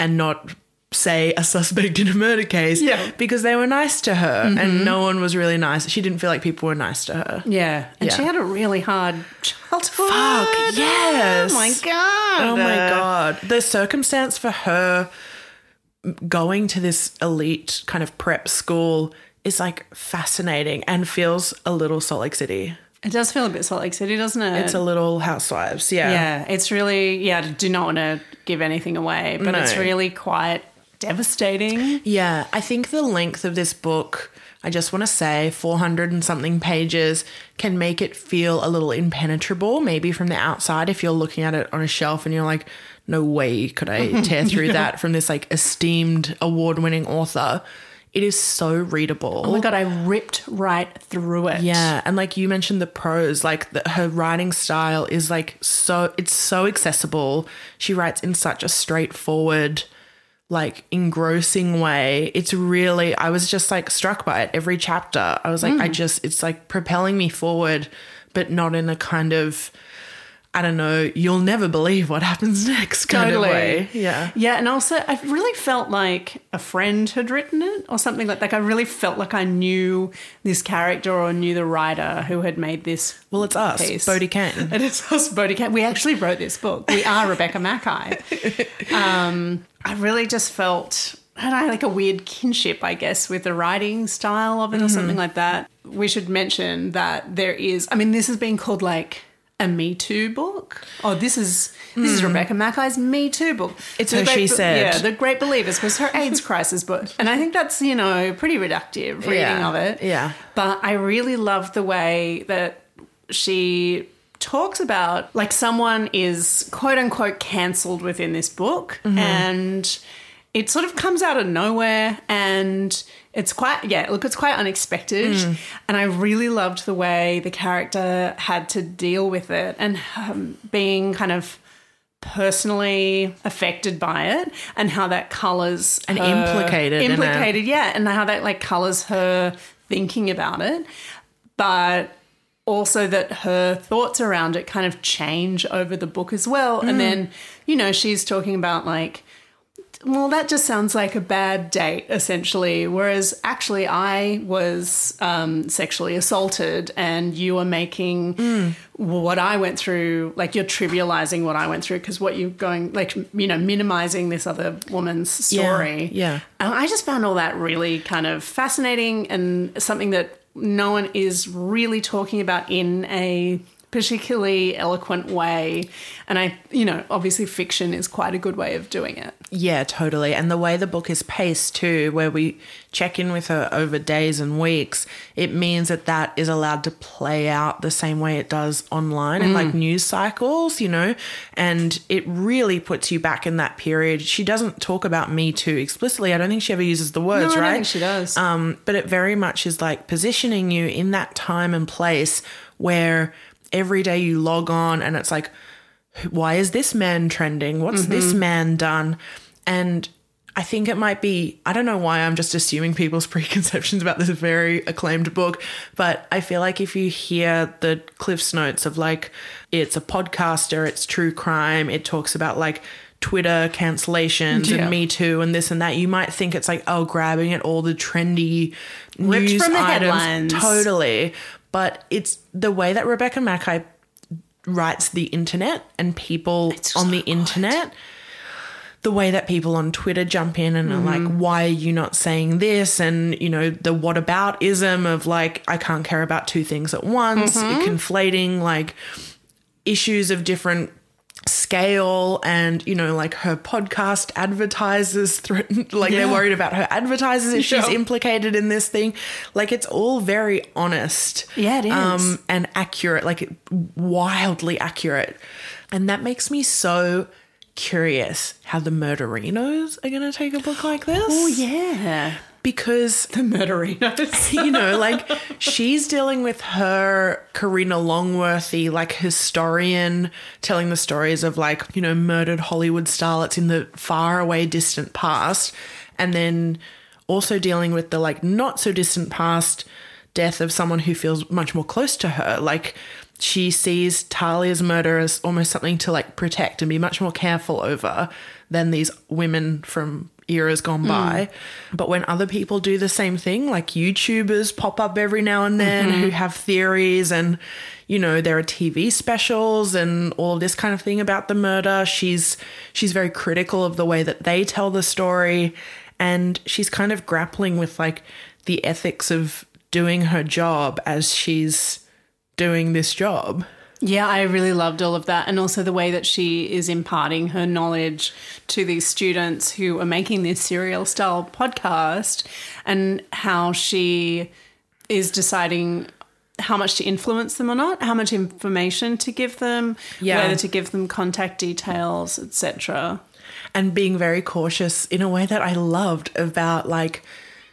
and not say a suspect in a murder case yeah. because they were nice to her mm-hmm. and no one was really nice. She didn't feel like people were nice to her. Yeah. And yeah. she had a really hard childhood. Fuck, yes. Oh, my God. Oh, my God. The circumstance for her going to this elite kind of prep school is, like, fascinating and feels a little Salt Lake City. It does feel a bit Salt Lake City, doesn't it? It's a little Housewives, yeah. Yeah, it's really, yeah, I do not want to give anything away, but no. It's really quite devastating. Yeah, I think the length of this book, I just want to say four hundred and something pages, can make it feel a little impenetrable, maybe from the outside, if you're looking at it on a shelf and you're like, no way could I tear through yeah. that from this like esteemed award-winning author. It is so readable. Oh, my God, I ripped right through it. Yeah, and like you mentioned the prose, like the, her writing style is like so, it's so accessible. She writes in such a straightforward, like engrossing way. It's really, I was just like struck by it every chapter. I was like, mm. I just, it's like propelling me forward, but not in a kind of I don't know, you'll never believe what happens next kind totally. Of way. Yeah. Yeah, and also I really felt like a friend had written it or something like that. Like I really felt like I knew this character or knew the writer who had made this Well, it's us, piece. Brodie Kane. It is us, Brodie Kane. We actually wrote this book. We are Rebecca Mackay. Um, I really just felt... I don't know, like a weird kinship, I guess, with the writing style of it or mm-hmm. something like that. We should mention that there is, I mean, this has been called like a Me Too book. Oh, this is mm. this is Rebecca Mackay's Me Too book. It's her, She Said. Yeah, The Great Believers was her AIDS crisis book. And I think that's, you know, pretty reductive reading yeah. of it. Yeah. But I really love the way that she talks about, like, someone is quote unquote cancelled within this book mm-hmm. and... it sort of comes out of nowhere and it's quite, yeah, look, it's quite unexpected. Mm. And I really loved the way the character had to deal with it and um, being kind of personally affected by it and how that colours and her, implicated. Implicated, in yeah, and how that like colours her thinking about it. But also that her thoughts around it kind of change over the book as well. Mm. And then, you know, she's talking about like, well, that just sounds like a bad date, essentially, whereas actually I was um, sexually assaulted and you are making mm. what I went through, like you're trivializing what I went through because what you're going, like, you know, minimizing this other woman's story. Yeah, yeah. And I just found all that really kind of fascinating and something that no one is really talking about in a particularly eloquent way. And I, you know, obviously fiction is quite a good way of doing it. Yeah, totally. And the way the book is paced too, where we check in with her over days and weeks, it means that that is allowed to play out the same way it does online mm. and like news cycles, you know, and it really puts you back in that period. She doesn't talk about Me Too explicitly. I don't think she ever uses the words, no, I right? I think she does. Um, but it very much is like positioning you in that time and place where every day you log on and it's like, why is this man trending? What's mm-hmm. this man done? And I think it might be, I don't know why I'm just assuming people's preconceptions about this very acclaimed book, but I feel like if you hear the Cliff's Notes of like, it's a podcaster, it's true crime, it talks about like Twitter cancellations yeah. and Me Too and this and that, you might think it's like, oh, grabbing at all the trendy ripped news from the items. Headlines. Totally. But it's the way that Rebecca Mackay writes the internet and people on the internet, the way that people on Twitter jump in and mm-hmm. are like, why are you not saying this? And, you know, the whataboutism of like, I can't care about two things at once, mm-hmm. conflating like issues of different scale and, you know, like her podcast advertisers threatened, like yeah. they're worried about her advertisers if sure. she's implicated in this thing. Like it's all very honest. Yeah, it is. Um, and accurate, like wildly accurate. And that makes me so curious how the Murderinos are going to take a book like this. Oh, yeah. Because the Murderinos, you know, like she's dealing with her Karina Longworthy, like historian, telling the stories of like, you know, murdered Hollywood starlets in the far away distant past. And then also dealing with the like not so distant past death of someone who feels much more close to her. Like she sees Talia's murder as almost something to like protect and be much more careful over than these women from eras gone by. Mm. But when other people do the same thing, like YouTubers pop up every now and then mm-hmm. who have theories and, you know, there are T V specials and all this kind of thing about the murder. She's she's very critical of the way that they tell the story and she's kind of grappling with like the ethics of doing her job as she's doing this job. Yeah, I really loved all of that and also the way that she is imparting her knowledge to these students who are making this serial-style podcast and how she is deciding how much to influence them or not, how much information to give them, yeah. whether to give them contact details, et cetera. And being very cautious in a way that I loved about, like,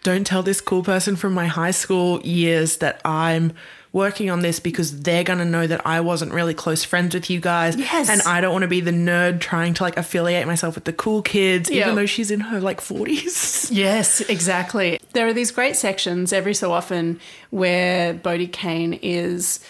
don't tell this cool person from my high school years that I'm working on this because they're going to know that I wasn't really close friends with you guys. Yes. And I don't want to be the nerd trying to like affiliate myself with the cool kids, yep. even though she's in her like forties. Yes, exactly. There are these great sections every so often where Brodie Kane is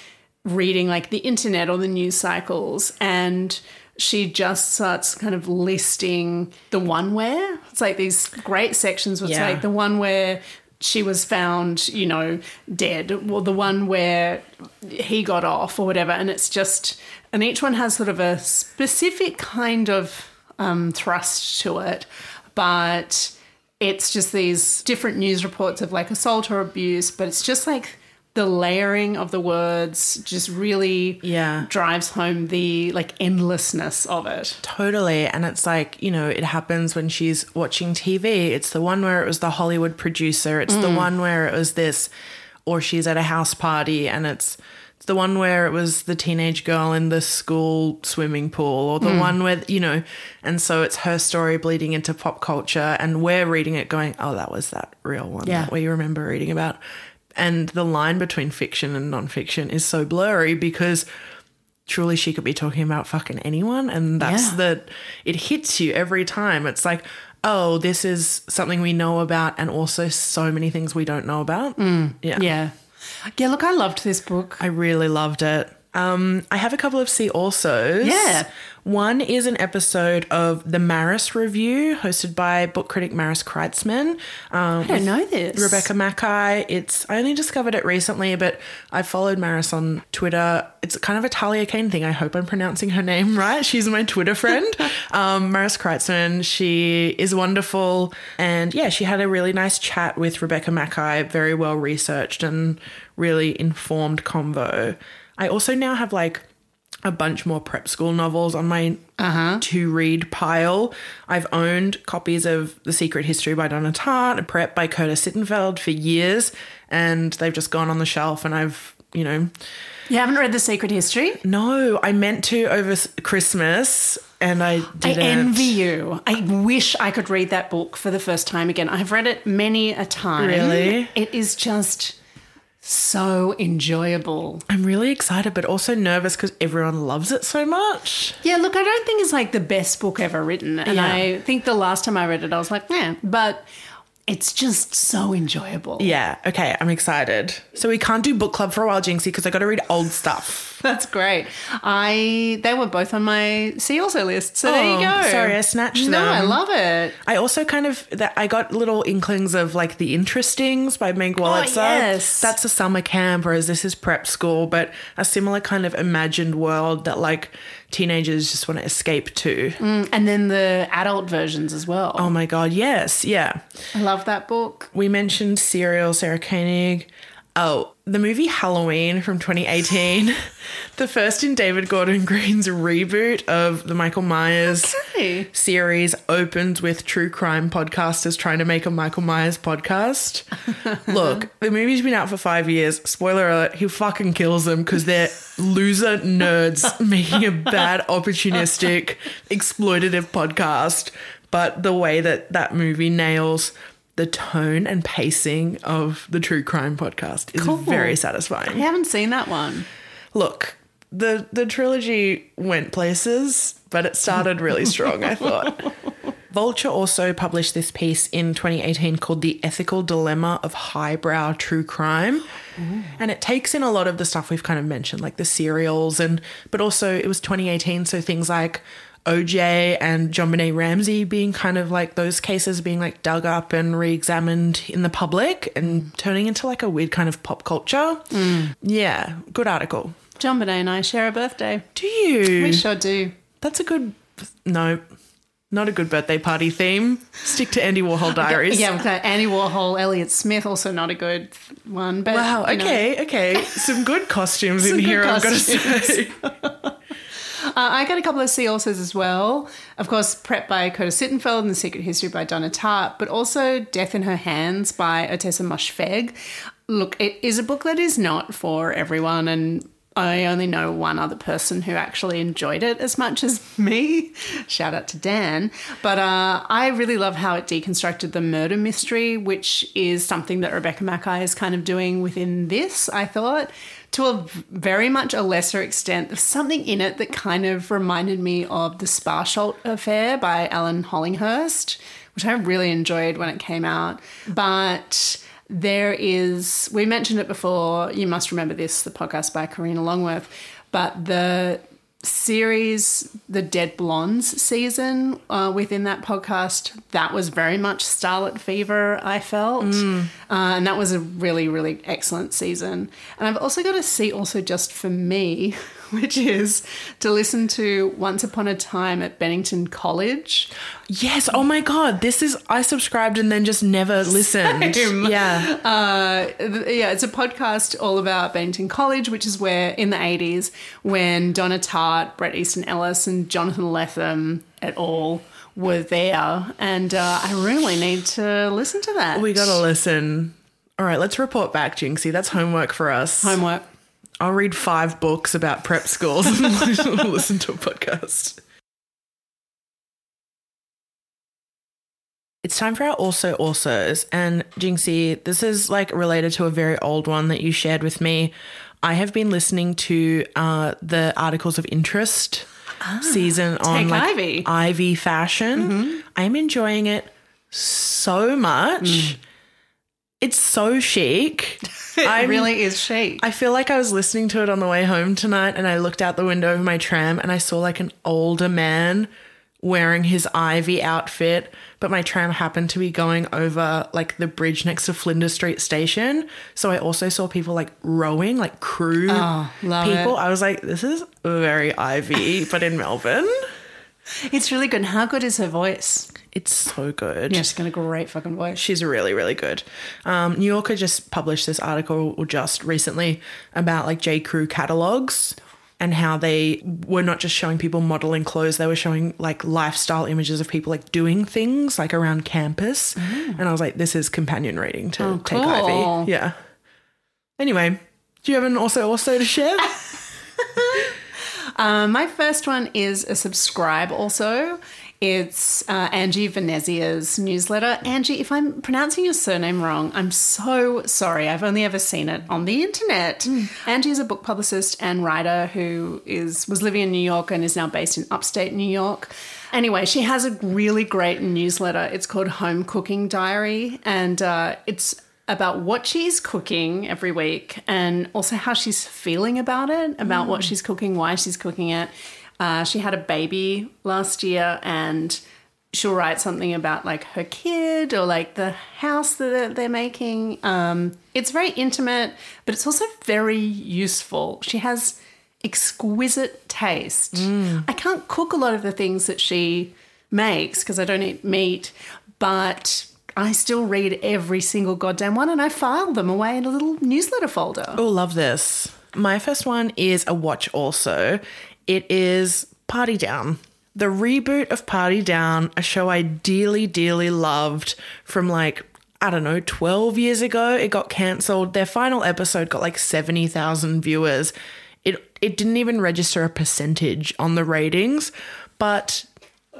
reading like the internet or the news cycles, and she just starts kind of listing the one where it's like these great sections where it's yeah. like the one where she was found, you know, dead, or the one where he got off or whatever. And it's just, and each one has sort of a specific kind of um, thrust to it, but it's just these different news reports of like assault or abuse, but it's just like the layering of the words just really yeah. drives home the like endlessness of it. Totally. And it's like, you know, it happens when she's watching T V. It's the one where it was the Hollywood producer. It's mm. the one where it was this, or she's at a house party, and it's, it's the one where it was the teenage girl in the school swimming pool, or the mm. one where, you know, and so it's her story bleeding into pop culture, and we're reading it going, oh, that was that real one yeah. that we remember reading about. And the line between fiction and nonfiction is so blurry, because truly she could be talking about fucking anyone, and that's yeah. the it hits you every time. It's like, oh, this is something we know about, and also so many things we don't know about. Mm. Yeah. Yeah. Yeah, look, I loved this book. I really loved it. Um, I have a couple of See Alsos. Yeah. One is an episode of The Maris Review, hosted by book critic Maris Kreitzman. Um, I don't know this. Rebecca Mackay. It's I only discovered it recently, but I followed Maris on Twitter. It's kind of a Talia Kane thing. I hope I'm pronouncing her name right. She's my Twitter friend. um, Maris Kreitzman. She is wonderful. And, yeah, she had a really nice chat with Rebecca Mackay, very well researched and really informed convo. I also now have like a bunch more prep school novels on my uh-huh. to-read pile. I've owned copies of The Secret History by Donna Tartt, a prep by Curtis Sittenfeld for years, and they've just gone on the shelf, and I've, you know. You haven't read The Secret History? No, I meant to over Christmas and I didn't. I envy you. I wish I could read that book for the first time again. I've read it many a time. Really? It is just so enjoyable. I'm really excited, but also nervous because everyone loves it so much. Yeah, look, I don't think it's like the best book ever written. And yeah. I think the last time I read it, I was like, nah, but it's just so enjoyable. Yeah. Okay. I'm excited. So we can't do book club for a while, Jinxie, because I got to read old stuff. That's great. I, they were both on my See Also list. So oh, there you go. Sorry, I snatched no, them. No, I love it. I also kind of, that I got little inklings of like The Interestings by Meg Wolitzer. Oh, yes. That's a summer camp, whereas this is prep school, but a similar kind of imagined world that like teenagers just want to escape to. Mm, and then the adult versions as well. Oh my God. Yes. Yeah. I love that book. We mentioned Serial, Sarah Koenig. Oh, the movie Halloween from twenty eighteen, the first in David Gordon Green's reboot of the Michael Myers okay. series, opens with true crime podcasters trying to make a Michael Myers podcast. Look, the movie's been out for five years. Spoiler alert, he fucking kills them because they're loser nerds making a bad, opportunistic, exploitative podcast. But the way that that movie nails the tone and pacing of the true crime podcast is cool. Very satisfying. I haven't seen that one. Look, the the trilogy went places, but it started really strong, I thought. Vulture also published this piece in twenty eighteen called The Ethical Dilemma of Highbrow True Crime. Ooh. And it takes in a lot of the stuff we've kind of mentioned, like the serials, and but also it was twenty eighteen, so things like O J and JonBenet Ramsey being kind of like those cases being like dug up and re-examined in the public and turning into like a weird kind of pop culture. Mm. Yeah, good article. JonBenet and I share a birthday. Do you? We sure do. That's a good, no, not a good birthday party theme. Stick to Andy Warhol diaries. Yeah, okay. Andy Warhol, Elliot Smith, also not a good one. But wow, okay, you know. Okay. Some good costumes Some in good here, costumes. I've got to say. Uh, I got a couple of See Alsos as well. Of course, Prep by Curtis Sittenfeld and The Secret History by Donna Tartt, but also Death in Her Hands by Otessa Moshfegh. Look, it is a book that is not for everyone, and I only know one other person who actually enjoyed it as much as me. Shout out to Dan. But uh, I really love how it deconstructed the murder mystery, which is something that Rebecca Mackay is kind of doing within this, I thought. To a very much a lesser extent, there's something in it that kind of reminded me of The Sparsholt Affair by Alan Hollinghurst, which I really enjoyed when it came out. But There is, we mentioned it before, you must remember this, the podcast by Karina Longworth, but the series, the Dead Blondes season uh, within that podcast, that was very much Starlet Fever, I felt. Mm. Uh, and that was a really, really excellent season. And I've also got a See Also just for me, which is to listen to Once Upon a Time at Bennington College. Yes. Oh, my God. This is, I subscribed and then just never listened. Same. Yeah. Uh, yeah, it's a podcast all about Bennington College, which is where in the eighties when Donna Tartt, Bret Easton Ellis and Jonathan Lethem et al. Were there. And uh, I really need to listen to that. We got to listen. All right, let's report back, Jinxie. That's homework for us. Homework. I'll read five books about prep schools and listen to a podcast. It's time for our also alsos. And Jinxie, this is like related to a very old one that you shared with me. I have been listening to uh, the Articles of Interest ah, season on like Ivy. Ivy fashion. Mm-hmm. I'm enjoying it so much. Mm. It's so chic. It I'm, really is chic. I feel like I was listening to it on the way home tonight and I looked out the window of my tram and I saw like an older man wearing his Ivy outfit, but my tram happened to be going over like the bridge next to Flinders Street Station. So I also saw people like rowing, like crew oh, love people. It. I was like, this is very Ivy, but in Melbourne. It's really good. And how good is her voice? It's so good. Yeah, she's got a great fucking voice. She's really, really good. Um, New Yorker just published this article just recently about like J. Crew catalogs and how they were not just showing people modeling clothes, they were showing like lifestyle images of people like doing things like around campus. Mm. And I was like, this is companion reading to oh, Take cool. Ivy. Yeah. Anyway, do you have an also also to share? um, my first one is a subscribe also. It's uh, Angie Venezia's newsletter. Angie, if I'm pronouncing your surname wrong, I'm so sorry. I've only ever seen it on the internet. Mm. Angie is a book publicist and writer who is was living in New York and is now based in upstate New York. Anyway, she has a really great newsletter. It's called Home Cooking Diary, and uh, it's about what she's cooking every week and also how she's feeling about it, about mm. what she's cooking, why she's cooking it. Uh, she had a baby last year and she'll write something about like her kid or like the house that they're making. Um, it's very intimate, but it's also very useful. She has exquisite taste. Mm. I can't cook a lot of the things that she makes because I don't eat meat, but I still read every single goddamn one and I file them away in a little newsletter folder. Oh, love this. My first one is a watch also. It is Party Down, the reboot of Party Down, a show I dearly, dearly loved from like, I don't know, twelve years ago. It got cancelled. Their final episode got like seventy thousand viewers. It it didn't even register a percentage on the ratings, but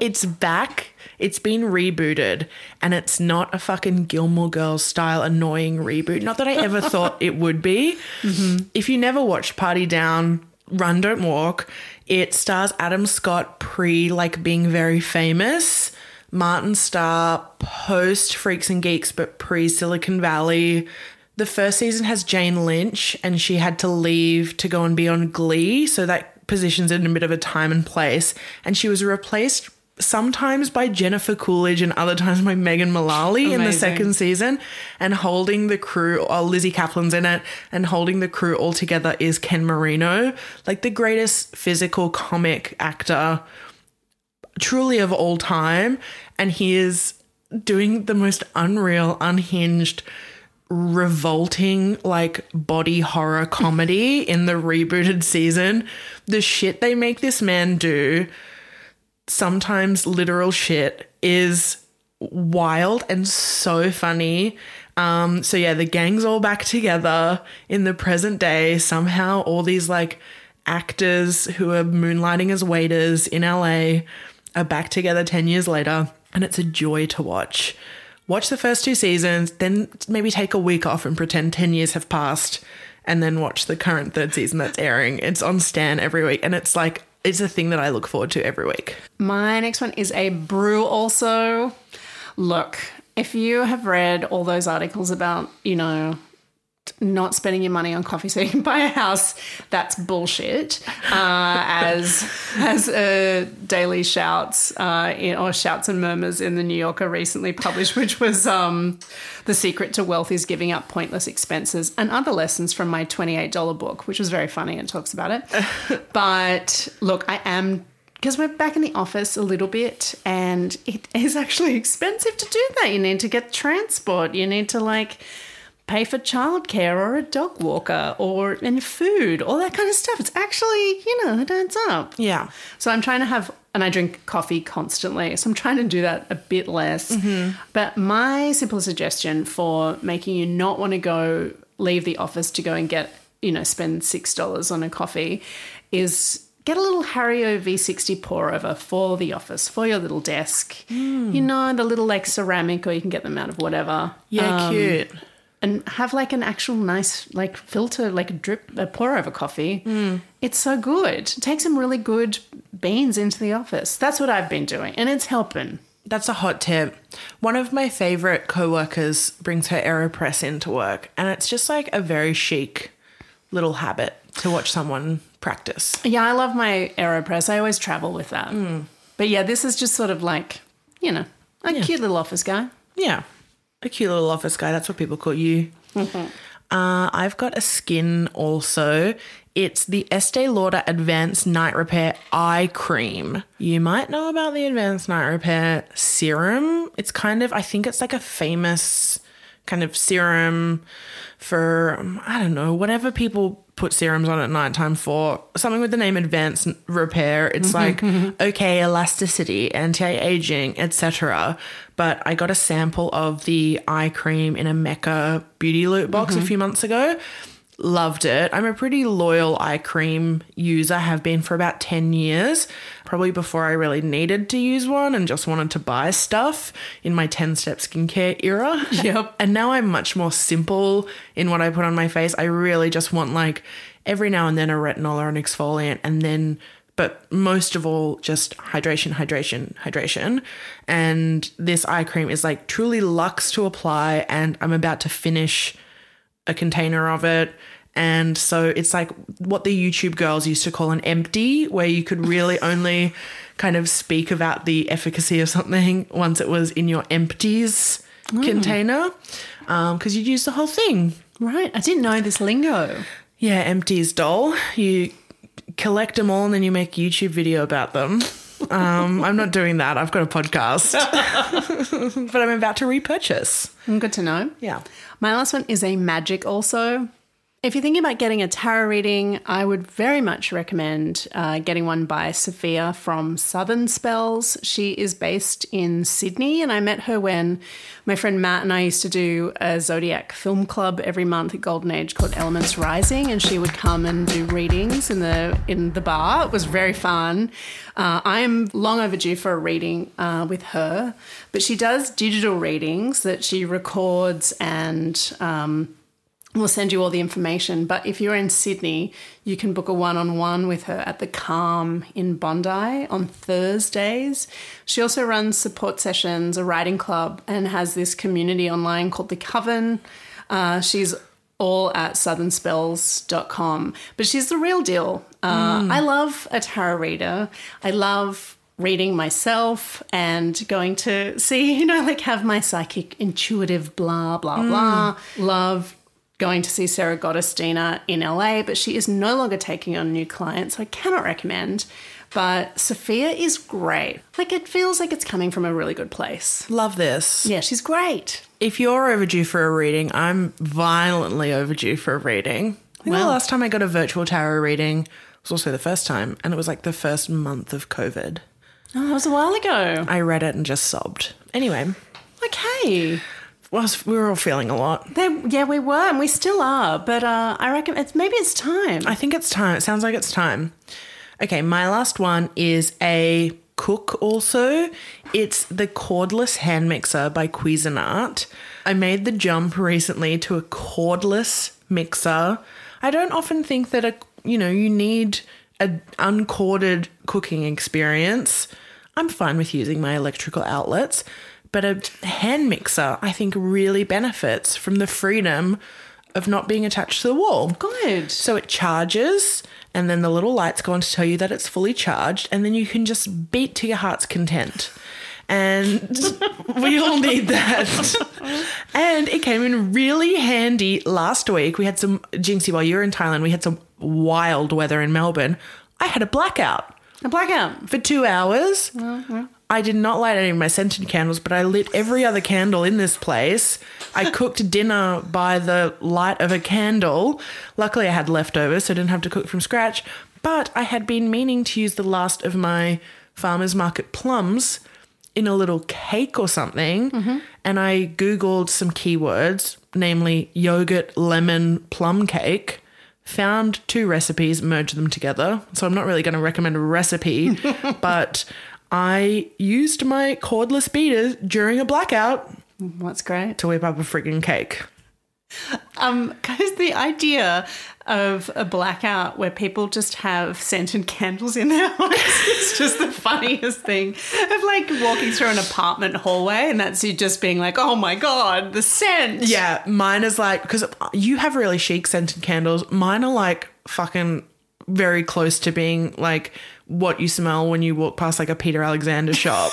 it's back. It's been rebooted and it's not a fucking Gilmore Girls style annoying reboot. Not that I ever thought it would be. Mm-hmm. If you never watched Party Down, Run, Don't Walk. It stars Adam Scott pre, like, being very famous. Martin Starr post Freaks and Geeks, but pre Silicon Valley. The first season has Jane Lynch and she had to leave to go and be on Glee. So that positions it in a bit of a time and place. And she was replaced sometimes by Jennifer Coolidge and other times by Megan Mullally. Amazing. In the second season, and holding the crew, oh, Lizzie Kaplan's in it, and holding the crew all together is Ken Marino, like the greatest physical comic actor truly of all time. And he is doing the most unreal, unhinged, revolting like body horror comedy in the rebooted season. The shit they make this man do, sometimes literal shit, is wild and so funny. Um, so yeah, the gang's all back together in the present day. Somehow all these like actors who are moonlighting as waiters in L A are back together ten years later. And it's a joy to watch. Watch the first two seasons, then maybe take a week off and pretend ten years have passed and then watch the current third season that's airing. It's on Stan every week. And it's like, it's a thing that I look forward to every week. My next one is a brew also. Look, if you have read all those articles about, you know, not spending your money on coffee so you can buy a house, that's bullshit. Uh, as as uh, Daily Shouts uh, in, or Shouts and Murmurs in the New Yorker recently published, which was um, The Secret to Wealth is Giving Up Pointless Expenses and Other Lessons from My twenty-eight dollars Book, which was very funny and talks about it. But look, I am, because we're back in the office a little bit and it is actually expensive to do that. You need to get transport. You need to like... pay for childcare or a dog walker or and food, all that kind of stuff. It's actually, you know, it adds up. Yeah. So I'm trying to have, and I drink coffee constantly, so I'm trying to do that a bit less. Mm-hmm. But my simple suggestion for making you not want to go leave the office to go and get, you know, spend six dollars on a coffee is get a little Hario V sixty pour-over for the office, for your little desk. Mm. You know, the little like ceramic, or you can get them out of whatever. Yeah, um, cute. And have like an actual nice like filter, like a drip, a pour over coffee. Mm. It's so good. Take some really good beans into the office. That's what I've been doing and it's helping. That's a hot tip. One of my favorite coworkers brings her AeroPress into work and it's just like a very chic little habit to watch someone practice. Yeah, I love my AeroPress. I always travel with that. Mm. But, yeah, this is just sort of like, you know, a yeah. cute little office guy. Yeah. A cute little office guy. That's what people call you. Mm-hmm. Uh, I've got a skin also. It's the Estee Lauder Advanced Night Repair Eye Cream. You might know about the Advanced Night Repair Serum. It's kind of, I think it's like a famous kind of serum for, I don't know, whatever people put serums on at nighttime for. Something with the name Advanced Repair. It's like, okay, elasticity, anti-aging, et cetera. But I got a sample of the eye cream in a Mecca beauty loot box mm-hmm. a few months ago. Loved it. I'm a pretty loyal eye cream user, have been for about ten years, probably before I really needed to use one and just wanted to buy stuff in my ten-step skincare era. Yep. And now I'm much more simple in what I put on my face. I really just want like every now and then a retinol or an exfoliant and then, but most of all, just hydration, hydration, hydration. And this eye cream is like truly luxe to apply and I'm about to finish a container of it. And so it's like what the YouTube girls used to call an empty, where you could really only kind of speak about the efficacy of something once it was in your empties oh. container, um, because you'd use the whole thing. Right. I didn't know this lingo. Yeah, empties, doll. You collect them all and then you make a YouTube video about them. Um, I'm not doing that. I've got a podcast, but I'm about to repurchase. Good to know. Yeah. My last one is a magic also. If you're thinking about getting a tarot reading, I would very much recommend uh, getting one by Sophia from Southern Spells. She is based in Sydney and I met her when my friend Matt and I used to do a Zodiac film club every month at Golden Age called Elements Rising, and she would come and do readings in the in the bar. It was very fun. Uh, I'm long overdue for a reading uh, with her, but she does digital readings that she records and um we'll send you all the information. But if you're in Sydney, you can book a one-on-one with her at the Calm in Bondi on Thursdays. She also runs support sessions, a writing club, and has this community online called The Coven. Uh, she's all at southern spells dot com. But she's the real deal. Uh, mm. I love a tarot reader. I love reading myself and going to see, you know, like have my psychic intuitive blah, blah, mm. blah. Love going to see Sarah Godestina in L A, but she is no longer taking on new clients, so I cannot recommend. But Sophia is great. Like it feels like it's coming from a really good place. Love this. Yeah, she's great. If you're overdue for a reading, I'm violently overdue for a reading. I think wow. the last time I got a virtual tarot reading was also the first time, and it was like the first month of COVID. Oh, that was a while ago. I read it and just sobbed. Anyway. Okay. Well, we were all feeling a lot. They, yeah, we were and we still are. But uh, I reckon it's maybe it's time. I think it's time. It sounds like it's time. Okay, my last one is a cook also. It's the cordless hand mixer by Cuisinart. I made the jump recently to a cordless mixer. I don't often think that, a you know, you need an uncorded cooking experience. I'm fine with using my electrical outlets. But a hand mixer, I think, really benefits from the freedom of not being attached to the wall. Good. So it charges, and then the little lights go on to tell you that it's fully charged, and then you can just beat to your heart's content. And we all need that. And it came in really handy last week. We had some, Jinxie, while you were in Thailand, we had some wild weather in Melbourne. I had a blackout. A blackout? For two hours. Mm-hmm. I did not light any of my scented candles, but I lit every other candle in this place. I cooked dinner by the light of a candle. Luckily, I had leftovers, so I didn't have to cook from scratch. But I had been meaning to use the last of my farmer's market plums in a little cake or something, mm-hmm. and I Googled some keywords, namely yogurt, lemon, plum cake, found two recipes, merged them together. So I'm not really going to recommend a recipe, but I used my cordless beaters during a blackout. That's great. To whip up a friggin' cake. Um, because the idea of a blackout where people just have scented candles in their house is just the funniest thing. Of like walking through an apartment hallway and that's you just being like, oh my God, the scent. Yeah, mine is like, because you have really chic scented candles. Mine are like fucking very close to being like what you smell when you walk past like a Peter Alexander shop.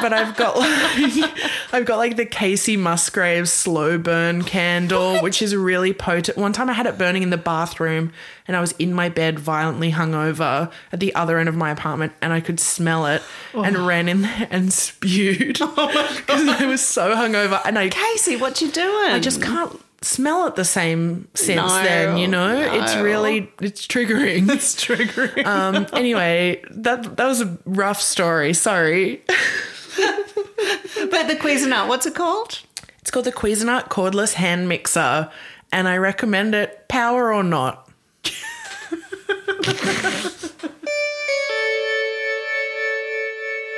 But I've got like I've got like the Casey Musgrave slow burn candle, what? Which is really potent. One time I had it burning in the bathroom and I was in my bed violently hungover at the other end of my apartment and I could smell it oh. and ran in there and spewed. Oh my God. Because I was so hungover. And I Casey, what you doing? I just can't smell it the same since no, then, you know? No. It's really, it's triggering. It's triggering. Um, anyway, that that was a rough story. Sorry. But the Cuisinart, what's it called? It's called the Cuisinart Cordless Hand Mixer, and I recommend it, power or not.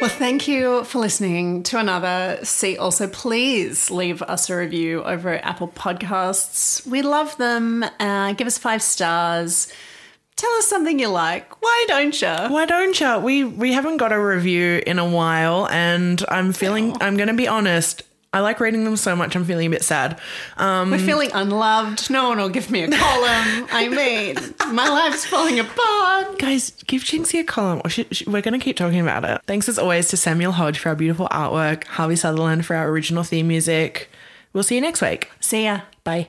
Well, thank you for listening to another See Also. Please leave us a review over at Apple Podcasts. We love them. Uh, give us five stars. Tell us something you like. Why don't you? Why don't you? We we haven't got a review in a while, and I'm feeling. Oh. I'm going to be honest. I like reading them so much. I'm feeling a bit sad. Um, We're feeling unloved. No one will give me a column. I mean, my life's falling apart. Guys, give Jinxie a column. Or she, she, we're going to keep talking about it. Thanks as always to Samuel Hodge for our beautiful artwork, Harvey Sutherland for our original theme music. We'll see you next week. See ya. Bye.